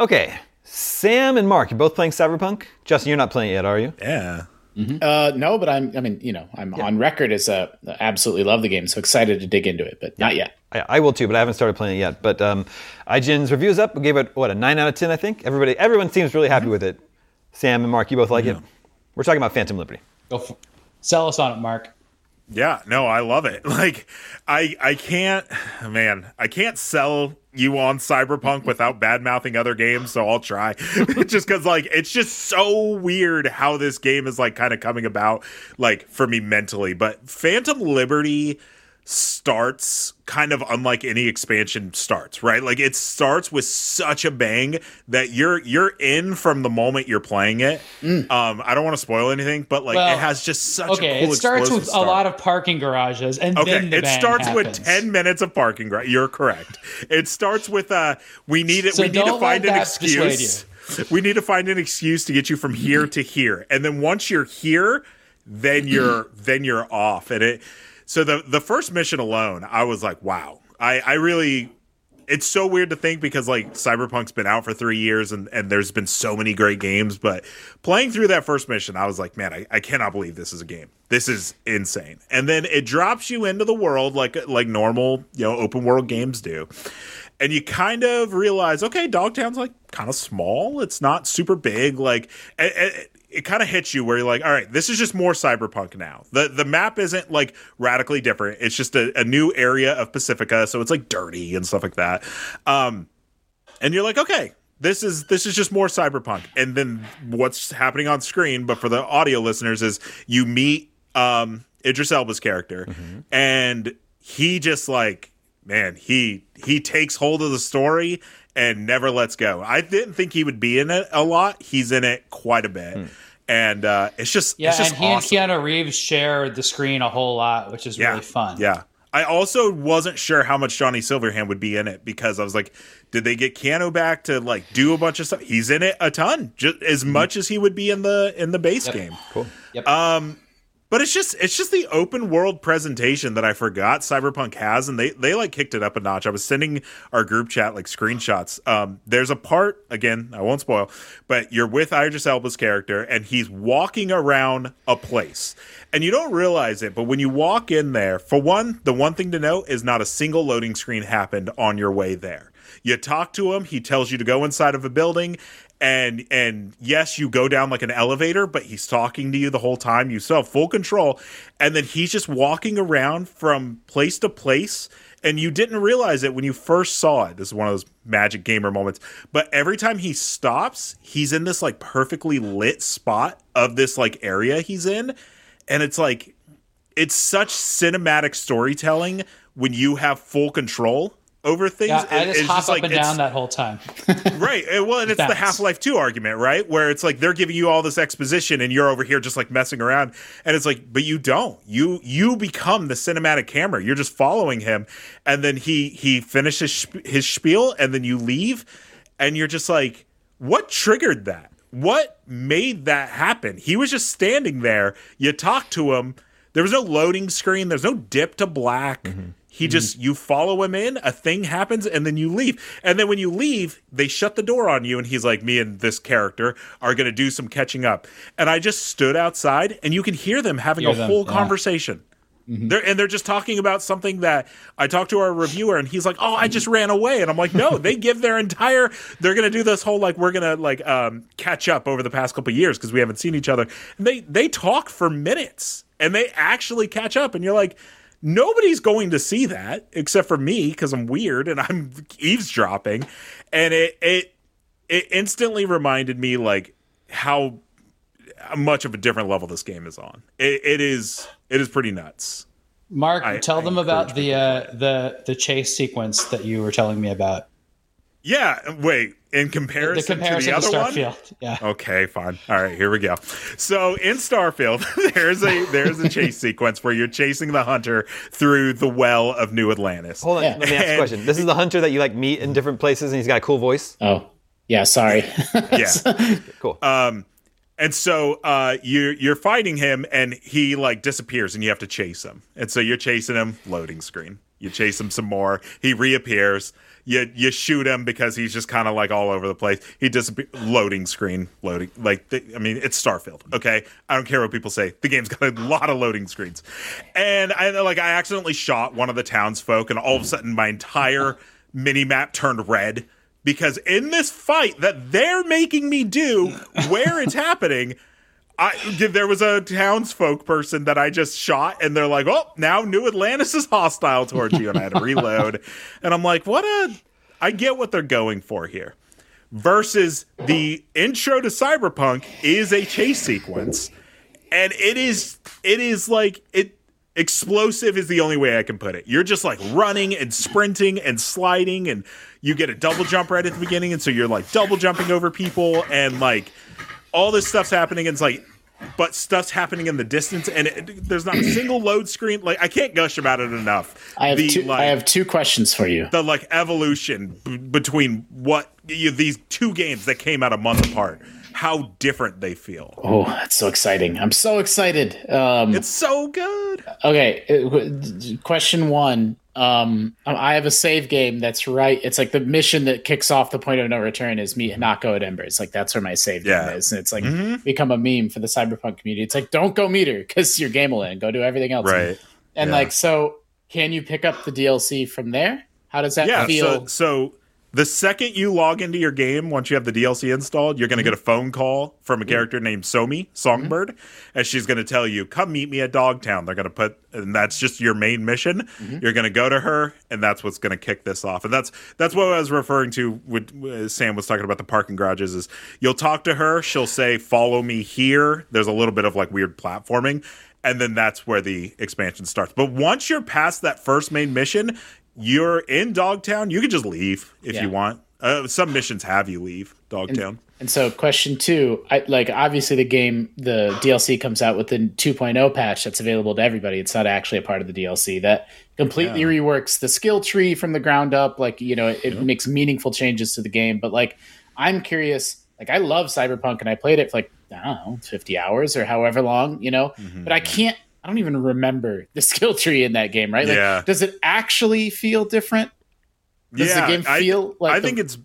Okay. Sam and Mark, you're both playing Cyberpunk. Justin, you're not playing it yet, are you? Yeah. Mm-hmm. Uh, no, but I'm. I mean, you know, I'm yeah. on record as a absolutely love the game, so excited to dig into it, but yeah. not yet. I, I will too, but I haven't started playing it yet. But um, I G N's review's up. We gave it what a nine out of ten, I think. Everybody, everyone seems really happy mm-hmm. with it. Sam and Mark, you both like mm-hmm. it. We're talking about Phantom Liberty. Go for, Sell us on it, Mark. Yeah, no, I love it. Like, I I can't, man, I can't sell you on Cyberpunk without bad-mouthing other games, so I'll try. Just because, like, it's just so weird how this game is, like, kind of coming about, like, for me mentally. But Phantom Liberty starts kind of unlike any expansion starts, right? Like, it starts with such a bang that you're you're in from the moment you're playing it. Mm. Um, I don't want to spoil anything, but like well, it has just such okay, a cool. It starts with start. a lot of parking garages, and okay, then the it bang starts happens. with ten minutes of parking garage. You're correct. It starts with uh, we need it. So we need to find an excuse. We need to find an excuse to get you from here to here, and then once you're here, then you're then you're off, and it. So the, the first mission alone, I was like, wow, I, I really, it's so weird to think because like Cyberpunk's been out for three years and, and there's been so many great games, but playing through that first mission, I was like, man, I, I cannot believe this is a game. This is insane. And then it drops you into the world like, like normal, you know, open world games do. And you kind of realize, okay, Dogtown's like kind of small. It's not super big. Like it, it, it kind of hits you where you're like, all right, this is just more Cyberpunk now. The the map isn't like radically different. It's just a, a new area of Pacifica. So it's like dirty and stuff like that. Um, and you're like, okay, this is this is just more Cyberpunk. And then what's happening on screen, but for the audio listeners, is you meet um, Idris Elba's character. Mm-hmm. And he just like, man, he he takes hold of the story and never lets go. I didn't think he would be in it a lot. He's in it quite a bit. Hmm. And uh, it's just yeah, it's just and he awesome. and Keanu Reeves share the screen a whole lot, which is yeah. really fun. Yeah. I also wasn't sure how much Johnny Silverhand would be in it because I was like, did they get Keanu back to like do a bunch of stuff? He's in it a ton, just as mm-hmm. much as he would be in the in the base yep. game. Cool. Yep. Um But it's just it's just the open world presentation that I forgot Cyberpunk has, and they they like kicked it up a notch. I was sending our group chat like screenshots. Um, there's a part again I won't spoil, but you're with Idris Elba's character, and he's walking around a place, and you don't realize it. But when you walk in there, for one, the one thing to note is not a single loading screen happened on your way there. You talk to him, he tells you to go inside of a building. And and yes, you go down like an elevator, but he's talking to you the whole time. You still have full control. And then he's just walking around from place to place. And you didn't realize it when you first saw it. This is one of those magic gamer moments. But every time he stops, he's in this like perfectly lit spot of this like area he's in. And it's like, it's such cinematic storytelling when you have full control over things. Yeah, I just it's hop just up like, and down that whole time. Right. Well, and it's the Half-Life two argument, right? Where it's like they're giving you all this exposition and you're over here just like messing around. And it's like, but you don't. You you become the cinematic camera. You're just following him. And then he he finishes his spiel and then you leave. And you're just like, what triggered that? What made that happen? He was just standing there. You talk to him. There was no loading screen. There's no dip to black. Mm-hmm. He just, you follow him in, a thing happens, and then you leave. And then when you leave, they shut the door on you, and he's like, me and this character are going to do some catching up. And I just stood outside, and you can hear them having hear a them. whole yeah. conversation. Mm-hmm. They're, and they're just talking about something that I talked to our reviewer, and he's like, oh, I just ran away. And I'm like, no, they give their entire, they're going to do this whole, like, we're going to, like, um, catch up over the past couple of years because we haven't seen each other. And they they talk for minutes, and they actually catch up, and you're like, nobody's going to see that except for me because I'm weird and I'm eavesdropping. And it it it instantly reminded me like how much of a different level this game is on. It, it is it is pretty nuts. Mark, I, tell I them about the uh, the the chase sequence that you were telling me about. Yeah, wait. In comparison, the comparison to the other to one, yeah. Okay, fine. All right, here we go. So in Starfield, there's a there's a chase sequence where you're chasing the hunter through the well of New Atlantis. Hold on, yeah. let me ask you a question. This is the hunter that you like meet in different places, and he's got a cool voice. Oh, yeah. Sorry. yeah. Cool. Um, and so uh, you you're fighting him, and he like disappears, and you have to chase him. And so you're chasing him. Loading screen. You chase him some more. He reappears. You you shoot him because he's just kind of like all over the place. He disappears. Loading screen. Loading. Like, the, I mean, it's Starfield. Okay. I don't care what people say. The game's got a lot of loading screens. And I like, I accidentally shot one of the townsfolk, and all of a sudden my entire mini map turned red because in this fight that they're making me do where it's happening, I, there was a townsfolk person that I just shot, and they're like, oh, now New Atlantis is hostile towards you, and I had to reload. And I'm like, what a... I get what they're going for here. Versus the intro to Cyberpunk is a chase sequence, and it is it is like... it. Explosive is the only way I can put it. You're just like running and sprinting and sliding, and you get a double jump right at the beginning, and so you're like double jumping over people, and like all this stuff's happening, and it's like, but stuff's happening in the distance, and it, there's not a single load screen. Like, I can't gush about it enough. I have, the, two, like, I have two questions for you. The like evolution b- between what you, these two games that came out a month apart. How different they feel. Oh, that's so exciting. I'm so excited. Um, it's so good. Okay. Question one. Um, I have a save game that's right. It's like the mission that kicks off the point of no return is meet Hinako at Ember. It's like, that's where my save yeah. game is. And it's like mm-hmm. become a meme for the Cyberpunk community. It's like, don't go meet her because your game will end. Go do everything else. Right. And yeah. like, so can you pick up the D L C from there? How does that yeah, feel? So, so the second you log into your game, once you have the D L C installed, you're going to mm-hmm. get a phone call from a character named Somi, Songbird, mm-hmm. and she's going to tell you, come meet me at Dogtown. They're going to put, and that's just your main mission. Mm-hmm. You're going to go to her, and that's what's going to kick this off. And that's that's what I was referring to when Sam was talking about the parking garages, is you'll talk to her, she'll say, follow me here. There's a little bit of like weird platforming, and then that's where the expansion starts. But once you're past that first main mission, you're in Dogtown. You can just leave if yeah. you want. Uh, some missions have you leave Dogtown. And, and so question two, I, like obviously the game, the D L C comes out with the two point oh patch that's available to everybody. It's not actually a part of the D L C. That completely yeah. reworks the skill tree from the ground up. Like, you know, it, it yeah. makes meaningful changes to the game. But like, I'm curious, like I love Cyberpunk and I played it for like, I don't know, fifty hours or however long, you know, mm-hmm. but I can't, I don't even remember the skill tree in that game, right? Like, yeah. Does it actually feel different? Does yeah, the game feel I, like I the- think it's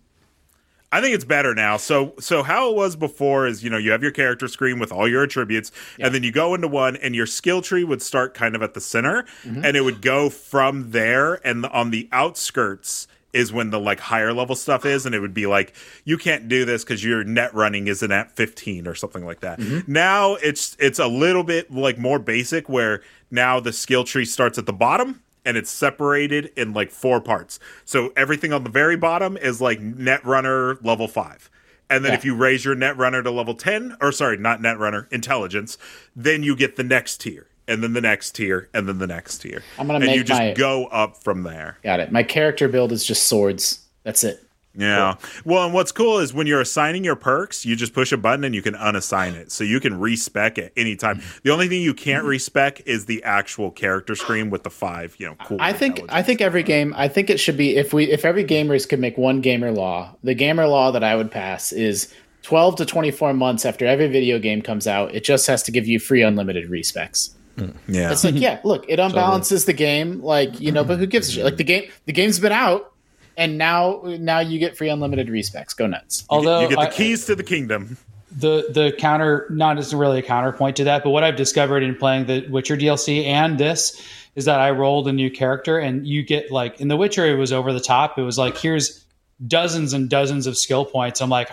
I think it's better now. So so how it was before is, you know, you have your character screen with all your attributes, yeah. and then you go into one, and your skill tree would start kind of at the center, mm-hmm. and it would go from there, and on the outskirts is when the like higher level stuff is, and it would be like, you can't do this because your net running isn't at fifteen or something like that. Mm-hmm. Now it's it's a little bit like more basic, where now the skill tree starts at the bottom and it's separated in like four parts. So everything on the very bottom is like net runner level five. And then yeah. if you raise your net runner to level ten, or sorry, not net runner, intelligence, then you get the next tier. And then the next tier, and then the next tier. I'm gonna and make you just my, go up from there. Got it. My character build is just swords. That's it. Yeah. Cool. Well, and what's cool is when you're assigning your perks, you just push a button and you can unassign it. So you can respec it anytime. The only thing you can't respec is the actual character screen with the five, you know, cool. I think I think every game, I think it should be, if we if every gamers could make one gamer law, the gamer law that I would pass is twelve to twenty-four months after every video game comes out, it just has to give you free unlimited respecs. Yeah, it's like yeah. Look, it unbalances the game, like you know. But who gives a shit? Like the game, the game's been out, and now now you get free unlimited respecs. Go nuts! Although you get, you get the I, keys to the kingdom. The the counter, not isn't really a counterpoint to that, but what I've discovered in playing the Witcher D L C and this is that I rolled a new character, and you get like in the Witcher, it was over the top. It was like here's dozens and dozens of skill points. I'm like.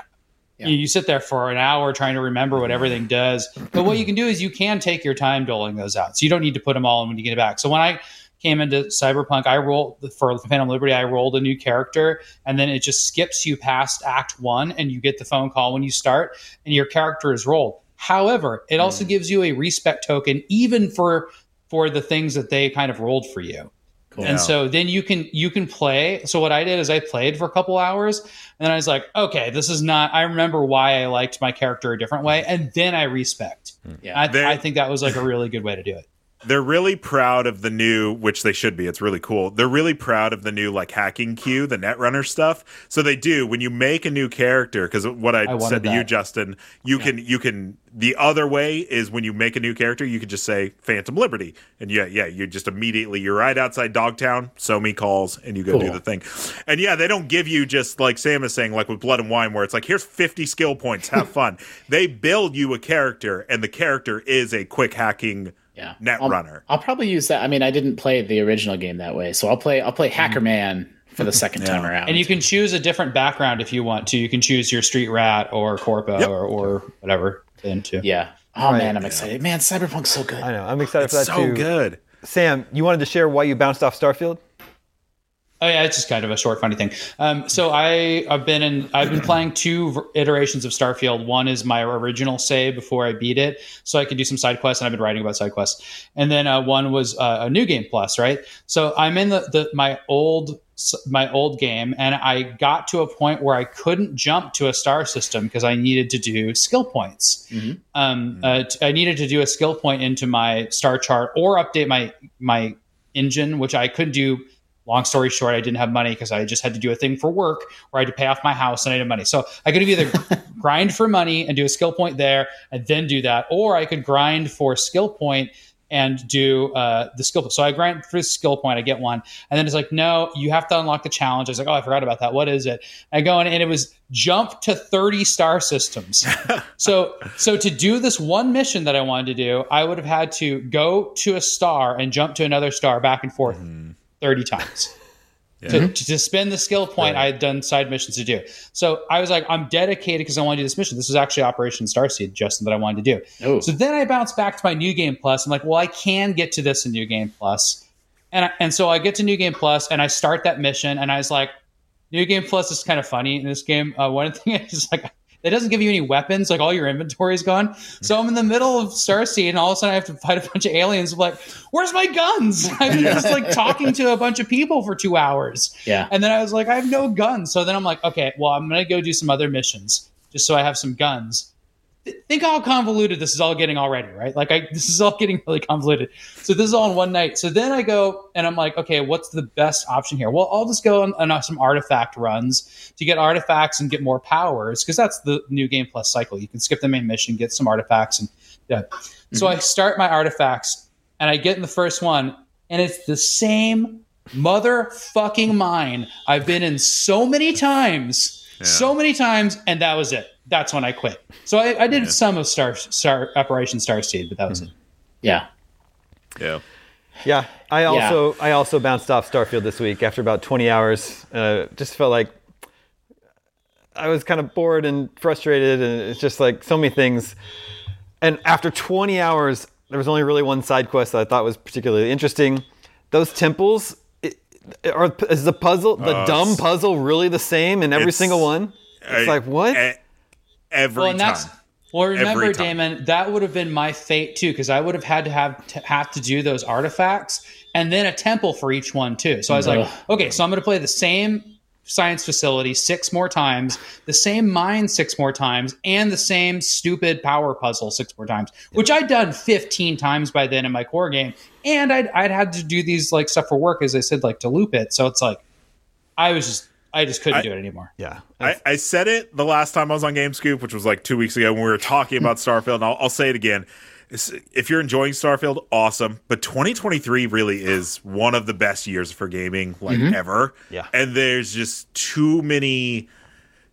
Yeah. You sit there for an hour trying to remember what everything does. But what you can do is you can take your time doling those out. So you don't need to put them all in when you get it back. So when I came into Cyberpunk, I rolled for Phantom Liberty, I rolled a new character, and then it just skips you past Act One, and you get the phone call when you start, and your character is rolled. However, it also mm. gives you a respect token, even for for the things that they kind of rolled for you. Cool. And yeah. so then you can you can play. So what I did is I played for a couple hours, and then I was like, okay, this is not. I remember why I liked my character a different way, and then I respect. Yeah, I, they, I think that was like a really good way to do it. They're really proud of the new, which they should be. It's really cool. They're really proud of the new like hacking queue, the Netrunner stuff. So they do when you make a new character, because what I, I said to that. you, Justin, you yeah. can you can. The other way is when you make a new character, you could just say Phantom Liberty. And yeah, yeah, you just immediately, you're right outside Dogtown, Somi calls, and you go cool. do the thing. And yeah, they don't give you just like Sam is saying, like with Blood and Wine, where it's like, here's fifty skill points, have fun. They build you a character, and the character is a quick hacking yeah. Netrunner. I'll, I'll probably use that. I mean, I didn't play the original game that way, so I'll play I'll play Hacker Man for the second yeah. time around. And you can choose a different background if you want to. You can choose your Street Rat or Corpo yep. or, or whatever. Into. Yeah, Oh, right. Man, I'm excited. Man, Cyberpunk's so good. I know. I'm excited it's for that, so too. It's so good. Sam, you wanted to share why you bounced off Starfield? Oh, yeah, it's just kind of a short, funny thing. Um, so I, I've been in, I've been playing two iterations of Starfield. One is my original save before I beat it, so I could do some side quests, and I've been writing about side quests. And then uh, one was uh, a New Game Plus, right? So I'm in the, the my old my old game, and I got to a point where I couldn't jump to a star system because I needed to do skill points. Mm-hmm. Um, mm-hmm. Uh, t- I needed to do a skill point into my star chart or update my my engine, which I could do. Long story short, I didn't have money because I just had to do a thing for work where I had to pay off my house and I didn't have money. So I could have either grind for money and do a skill point there and then do that, or I could grind for skill point and do uh, the skill point. So I grind for skill point, I get one. And then it's like, no, you have to unlock the challenge. I was like, oh, I forgot about that. What is it? I go in and it was jump to thirty star systems. so so to do this one mission that I wanted to do, I would have had to go to a star and jump to another star back and forth. Mm-hmm. thirty times. Yeah. To, to spend the skill point, yeah. I had done side missions to do. So I was like, I'm dedicated because I want to do this mission. This was actually Operation Starseed, Justin, that I wanted to do. Ooh. So then I bounced back to my New Game Plus. I'm like, well, I can get to this in New Game Plus. And, I, and so I get to New Game Plus and I start that mission. And I was like, New Game Plus is kind of funny in this game. Uh, one thing is like, it doesn't give you any weapons. Like all your inventory is gone. So I'm in the middle of Starseed and all of a sudden I have to fight a bunch of aliens. I'm like, where's my guns? I'm yeah. just like talking to a bunch of people for two hours. Yeah. And then I was like, I have no guns. So then I'm like, okay, well, I'm going to go do some other missions just so I have some guns. Think how convoluted this is all getting already, right? Like I, this is all getting really convoluted. So this is all in one night. So then I go and I'm like, okay, what's the best option here? Well, I'll just go on, on some artifact runs to get artifacts and get more powers. Cause that's the New Game Plus cycle. You can skip the main mission, get some artifacts. And yeah. Mm-hmm. So I start my artifacts and I get in the first one and it's the same motherfucking mine I've been in so many times, yeah. so many times. And that was it. That's when I quit. So I, I did yeah. some of Star Star Operation Starseed, but that was mm-hmm. it. Yeah. Yeah. Yeah. I also yeah. I also bounced off Starfield this week after about twenty hours. Uh, just felt like I was kind of bored and frustrated, and it's just like so many things. And after twenty hours, there was only really one side quest that I thought was particularly interesting. Those temples it, are is the puzzle, the uh, dumb puzzle, really the same in every single one? It's I, like what? I, Every well, and time. That's, well, remember, Daemon, that would have been my fate, too, because I would have had to have, to have to do those artifacts and then a temple for each one, too. So I was no. like, okay, so I'm going to play the same science facility six more times, the same mine six more times, and the same stupid power puzzle six more times, yeah. which I'd done fifteen times by then in my core game. And I'd, I'd had to do these like stuff for work, as I said, like to loop it. So it's like, I was just... I just couldn't I, do it anymore. Yeah. I, I said it the last time I was on Game Scoop, which was like two weeks ago when we were talking about Starfield. And I'll, I'll say it again. If you're enjoying Starfield, awesome. But twenty twenty-three really is one of the best years for gaming like mm-hmm. ever. Yeah. And there's just too many,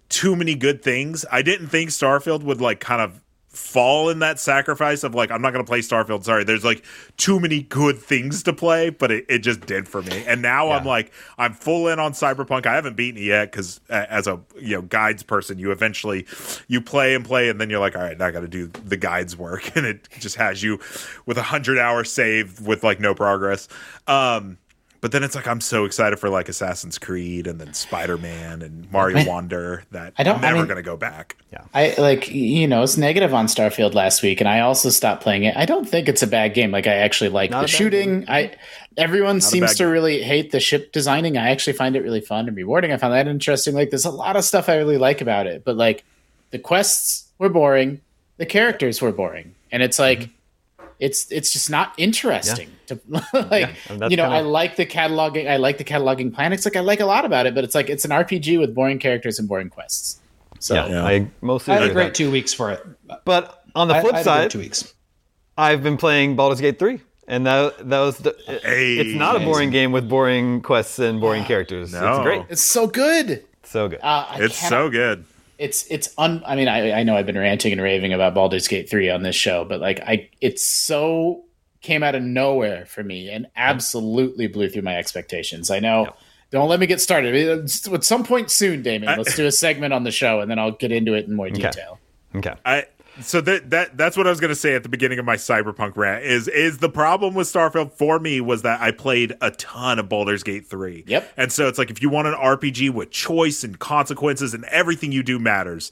too many good things. I didn't think Starfield would like kind of fall in that sacrifice of like, I'm not going to play Starfield. Sorry. There's like too many good things to play, but it, it just did for me. And now yeah. I'm like, I'm full in on Cyberpunk. I haven't beaten it yet. Cause as a, you know, guides person, you eventually you play and play and then you're like, all right, now I got to do the guides work. And it just has you with a hundred hour save with like no progress. Um, But then it's like I'm so excited for like Assassin's Creed and then Spider-Man and Mario I, Wonder that I don't, I'm never I mean, going to go back. Yeah, I like you know it's negative on Starfield last week, and I also stopped playing it. I don't think it's a bad game. Like I actually like Not the shooting. Game. I everyone Not seems to game. Really hate the ship designing. I actually find it really fun and rewarding. I found that interesting. Like there's a lot of stuff I really like about it, but like the quests were boring, the characters were boring, and it's like. Mm-hmm. It's it's just not interesting. Yeah. To like yeah. you know, kinda... I like the cataloging. I like the cataloging plan. It's like I like a lot about it, but it's like it's an R P G with boring characters and boring quests. So yeah, yeah. I mostly I had a great that. two weeks for it. But on the flip I, I side, two weeks. I've been playing Baldur's Gate three, and that that was the, hey. It's not Amazing. A boring game with boring quests and boring characters. No. It's great. It's so good. So good. Uh, it's cannot... so good. It's it's un. I mean, I I know I've been ranting and raving about Baldur's Gate three on this show, but like I, it's so came out of nowhere for me and absolutely blew through my expectations. I know. No. Don't let me get started. It's, at some point soon, Damon, I, let's do a segment on the show and then I'll get into it in more okay. detail. Okay. I So that that that's what I was going to say at the beginning of my Cyberpunk rant is is the problem with Starfield for me was that I played a ton of Baldur's Gate three. Yep. And so it's like if you want an R P G with choice and consequences and everything you do matters,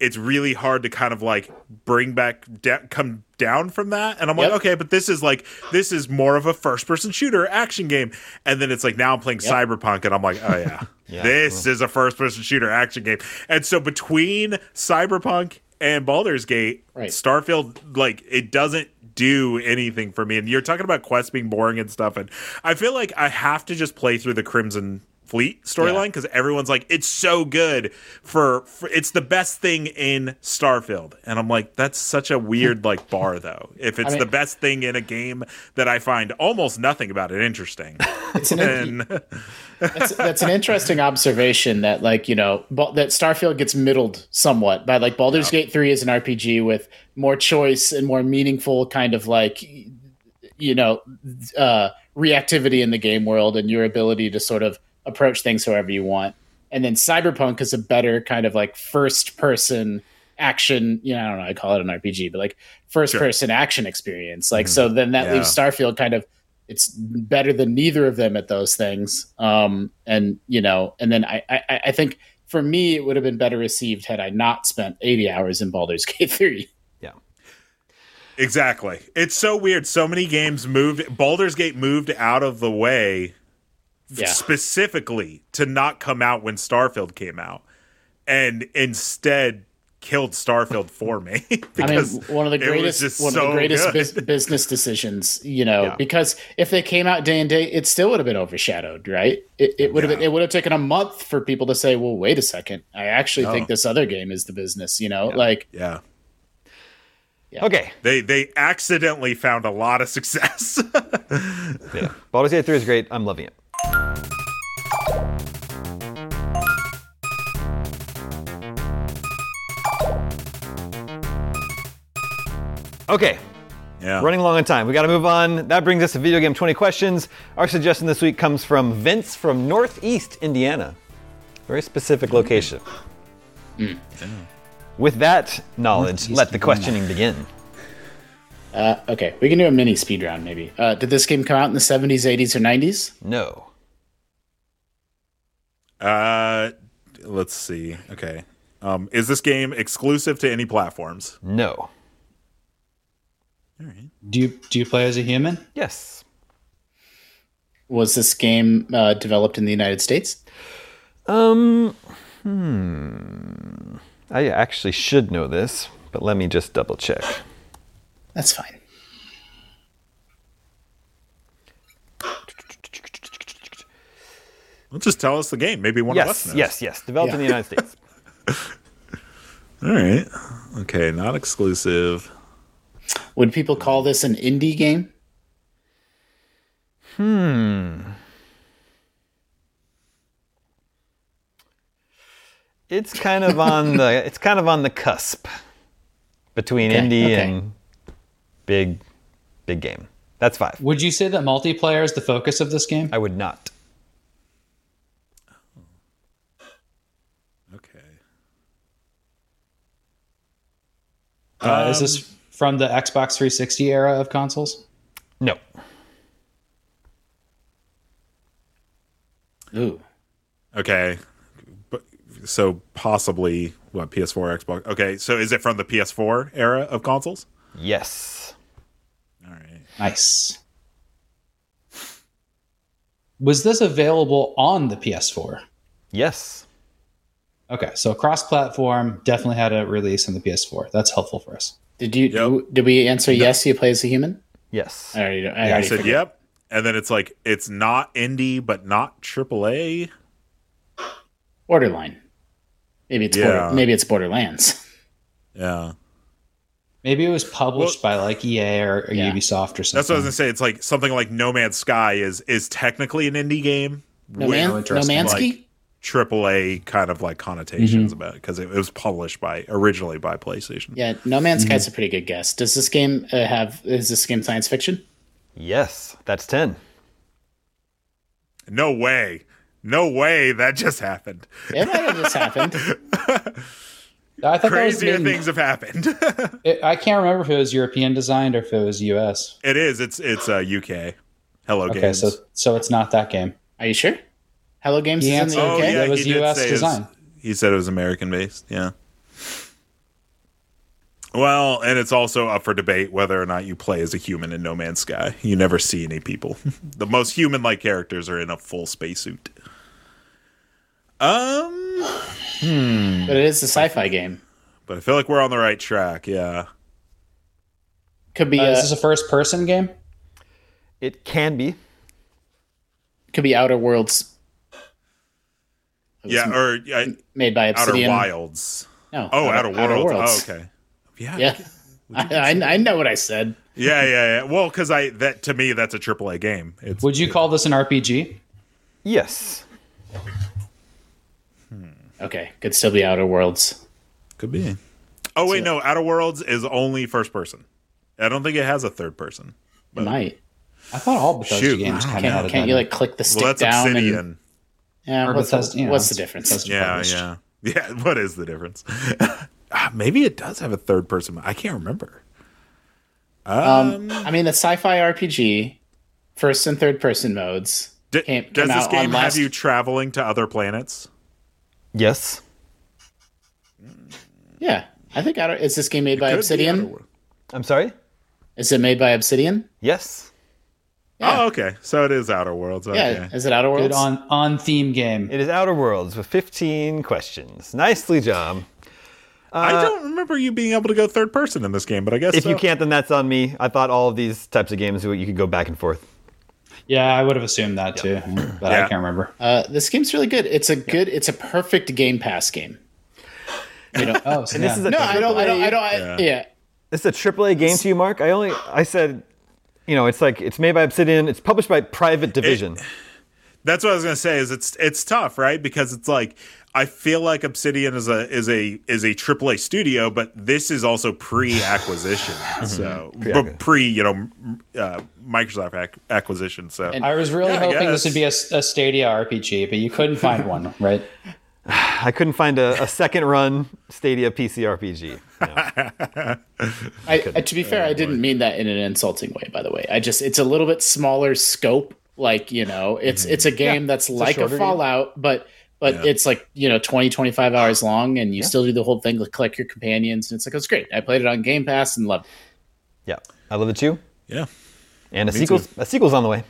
it's really hard to kind of like bring back de- come down from that. And I'm yep. like, okay, but this is like this is more of a first person shooter action game. And then it's like now I'm playing yep. Cyberpunk and I'm like, oh yeah, yeah this cool. is a first person shooter action game. And so between Cyberpunk and Baldur's Gate, right. Starfield, like, it doesn't do anything for me. And you're talking about quests being boring and stuff. And I feel like I have to just play through the Crimson Fleet storyline because yeah. everyone's like, it's so good for, for it's the best thing in Starfield. And I'm like, that's such a weird, like, bar, though. If it's I mean, the best thing in a game that I find almost nothing about it interesting. It's an and, in- that's, that's an interesting observation that, like, you know, ba- that Starfield gets middled somewhat by, like, Baldur's yeah. Gate three is an R P G with more choice and more meaningful kind of, like, you know, uh, reactivity in the game world and your ability to sort of approach things however you want. And then Cyberpunk is a better kind of, like, first person action, you know, I don't know, I call it an R P G, but, like, first sure. person action experience. Like, mm-hmm. so then that yeah. leaves Starfield kind of, it's better than neither of them at those things. Um, and, you know, and then I, I, I think for me, it would have been better received had I not spent eighty hours in Baldur's Gate three. Yeah, exactly. It's so weird. So many games moved. Baldur's Gate moved out of the way yeah. specifically to not come out when Starfield came out and instead killed Starfield for me. Because I mean, one of the greatest, one of so the greatest biz- business decisions, you know, yeah. because if they came out day and day, it still would have been overshadowed, right? It, it would yeah. have been, it would have taken a month for people to say, well, wait a second, I actually oh. think this other game is the business, you know, yeah. like, yeah. yeah. Okay. They, they accidentally found a lot of success. yeah. Baldur's Gate three is great. I'm loving it. Okay, yeah. running long on time. We got to move on. That brings us to Video Game twenty Questions. Our suggestion this week comes from Vince from Northeast Indiana. Very specific location. Mm. Mm. With that knowledge, Northeast let the questioning Indiana. begin. Uh, okay, we can do a mini speed round, maybe. Uh, did this game come out in the seventies, eighties, or nineties? No. Uh, let's see. Okay. Um, is this game exclusive to any platforms? No. All right. Do you do you play as a human? Yes. Was this game uh, developed in the United States? Um. Hmm. I actually should know this, but let me just double check. That's fine. Well, just tell us the game. Maybe one yes, of us knows. Yes, yes, yes. Developed yeah. in the United States. All right. Okay, not exclusive. Would people call this an indie game? Hmm. It's kind of on the it's kind of on the cusp between okay, indie okay. and Big, big game. That's five. Would you say that multiplayer is the focus of this game? I would not. Oh. Okay. Uh, um, is this from the Xbox three sixty era of consoles? No. Ooh. Okay. But, so possibly, what, P S four, Xbox? Okay, so is it from the P S four era of consoles? Yes. All right. Nice. Was this available on the P S four? Yes. Okay, so cross-platform, definitely had a release on the P S four. That's helpful for us. Did you? Yep. Do, did we answer no. yes? You play as a human? Yes. I already. I, already I said yep, and then it's like it's not indie, but not triple A. Borderline. Maybe it's yeah. border, maybe it's Borderlands. Yeah. Maybe it was published well, by like E A or, or yeah. Ubisoft or something. That's what I was gonna say. It's like something like No Man's Sky is is technically an indie game. No, with, Man- no Man's Sky, like, triple A kind of like connotations mm-hmm. about it because it, it was published by originally by PlayStation. Yeah, No Man's Sky is mm-hmm. a pretty good guess. Does this game uh, have? Is this game science fiction? Yes, that's ten. No way! No way! That just happened. It might have just happened. I think crazier things have happened. it, I can't remember if it was European designed or if it was U S. It is. It's it's uh, U K. Hello okay, Games. Okay, so so it's not that game. Are you sure? Hello Games he is answered, in the U K. Oh, yeah, it was U S design. Was, he said it was American based. Yeah. Well, and it's also up for debate whether or not you play as a human in No Man's Sky. You never see any people. The most human-like characters are in a full spacesuit. Um, hmm. But it is a sci-fi game. But I feel like we're on the right track. Yeah, could be. Uh, a, is this a first-person game? It can be. Could be Outer Worlds. Yeah, or uh, made by Obsidian. Outer Wilds. No. Oh, Outer, Outer, Outer Worlds. Oh, okay. Yeah, yeah. I, I I know what I said. Yeah, yeah, yeah. Well, because I that to me that's a triple A game. It's, Would you call this an R P G? Yes. Hmm. Okay, could still be Outer Worlds. Could be. Oh wait, so, no, Outer Worlds is only first person. I don't think it has a third person. But... It might. I thought all Bethesda Shoot, games came out of Can't you like click the stick well, that's down? Obsidian. And, yeah, what's, Bethesda, you know, what's the difference? Bethesda yeah, published. yeah, yeah. What is the difference? Maybe it does have a third person. I can't remember. Um, um, I mean, the sci-fi R P G, first and third person modes. D- came, does came this game last... have you traveling to other planets? Yes. Yeah. I think I don't, is this game made it by Obsidian? I'm sorry? Is it made by Obsidian? Yes. Yeah. Oh, okay. So it is Outer Worlds. Okay. Yeah, is it Outer Worlds? Good on, on theme game. It is Outer Worlds with fifteen questions. Nicely done. Uh, I don't remember you being able to go third person in this game, but I guess if so. You can't, then that's on me. I thought all of these types of games you could go back and forth. Yeah, I would have assumed that yeah. too, but yeah. I can't remember. Uh, this game's really good. It's a good. It's a perfect Game Pass game. You know, oh, so and yeah. this is a no. I don't. I don't. I don't. I, yeah. yeah, this is a triple A game to you, Mark. I only. I said, you know, it's like it's made by Obsidian. It's published by Private Division. It, that's what I was gonna say. Is it's it's tough, right? Because it's like. I feel like Obsidian is a is a is a triple A studio, but this is also pre-acquisition, so but pre you know uh, Microsoft ac- acquisition. So and I was really yeah, hoping this would be a, a Stadia R P G, but you couldn't find one, right? I couldn't find a, a second run Stadia P C R P G. No. I, I, to be fair, oh, I didn't boy. mean that in an insulting way. By the way, I just it's a little bit smaller scope. Like you know, it's mm-hmm. it's a game yeah, that's like a, a Fallout, game. but. But yeah. it's like, you know, twenty, twenty-five hours long, and you yeah. still do the whole thing, like collect your companions. And it's like, it's great. I played it on Game Pass and loved it. Yeah. I love it too. Yeah. And a sequel's, a sequel's on the way.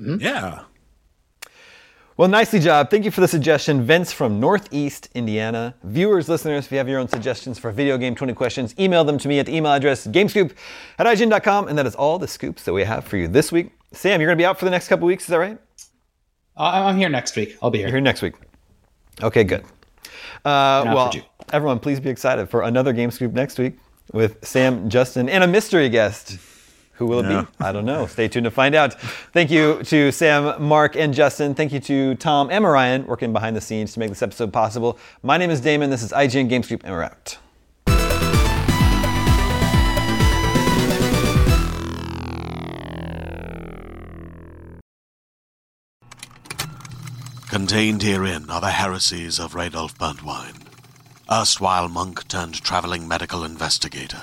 Mm-hmm. Yeah. Well, nicely job. Thank you for the suggestion. Vince from Northeast Indiana. Viewers, listeners, if you have your own suggestions for Video Game twenty Questions, email them to me at the email address gamescoop at I G N dot com. And that is all the scoops that we have for you this week. Sam, you're going to be out for the next couple weeks. Is that right? I'm here next week. I'll be here. You're here next week. Okay, good. Uh, well, everyone, please be excited for another Game Scoop next week with Sam, Justin, and a mystery guest. Who will it no. be? I don't know. Stay tuned to find out. Thank you to Sam, Mark, and Justin. Thank you to Tom and Ryan working behind the scenes to make this episode possible. My name is Damon. This is I G N Game Scoop, and we're out. Contained herein are the heresies of Radolf Burntwine, erstwhile monk-turned-traveling medical investigator.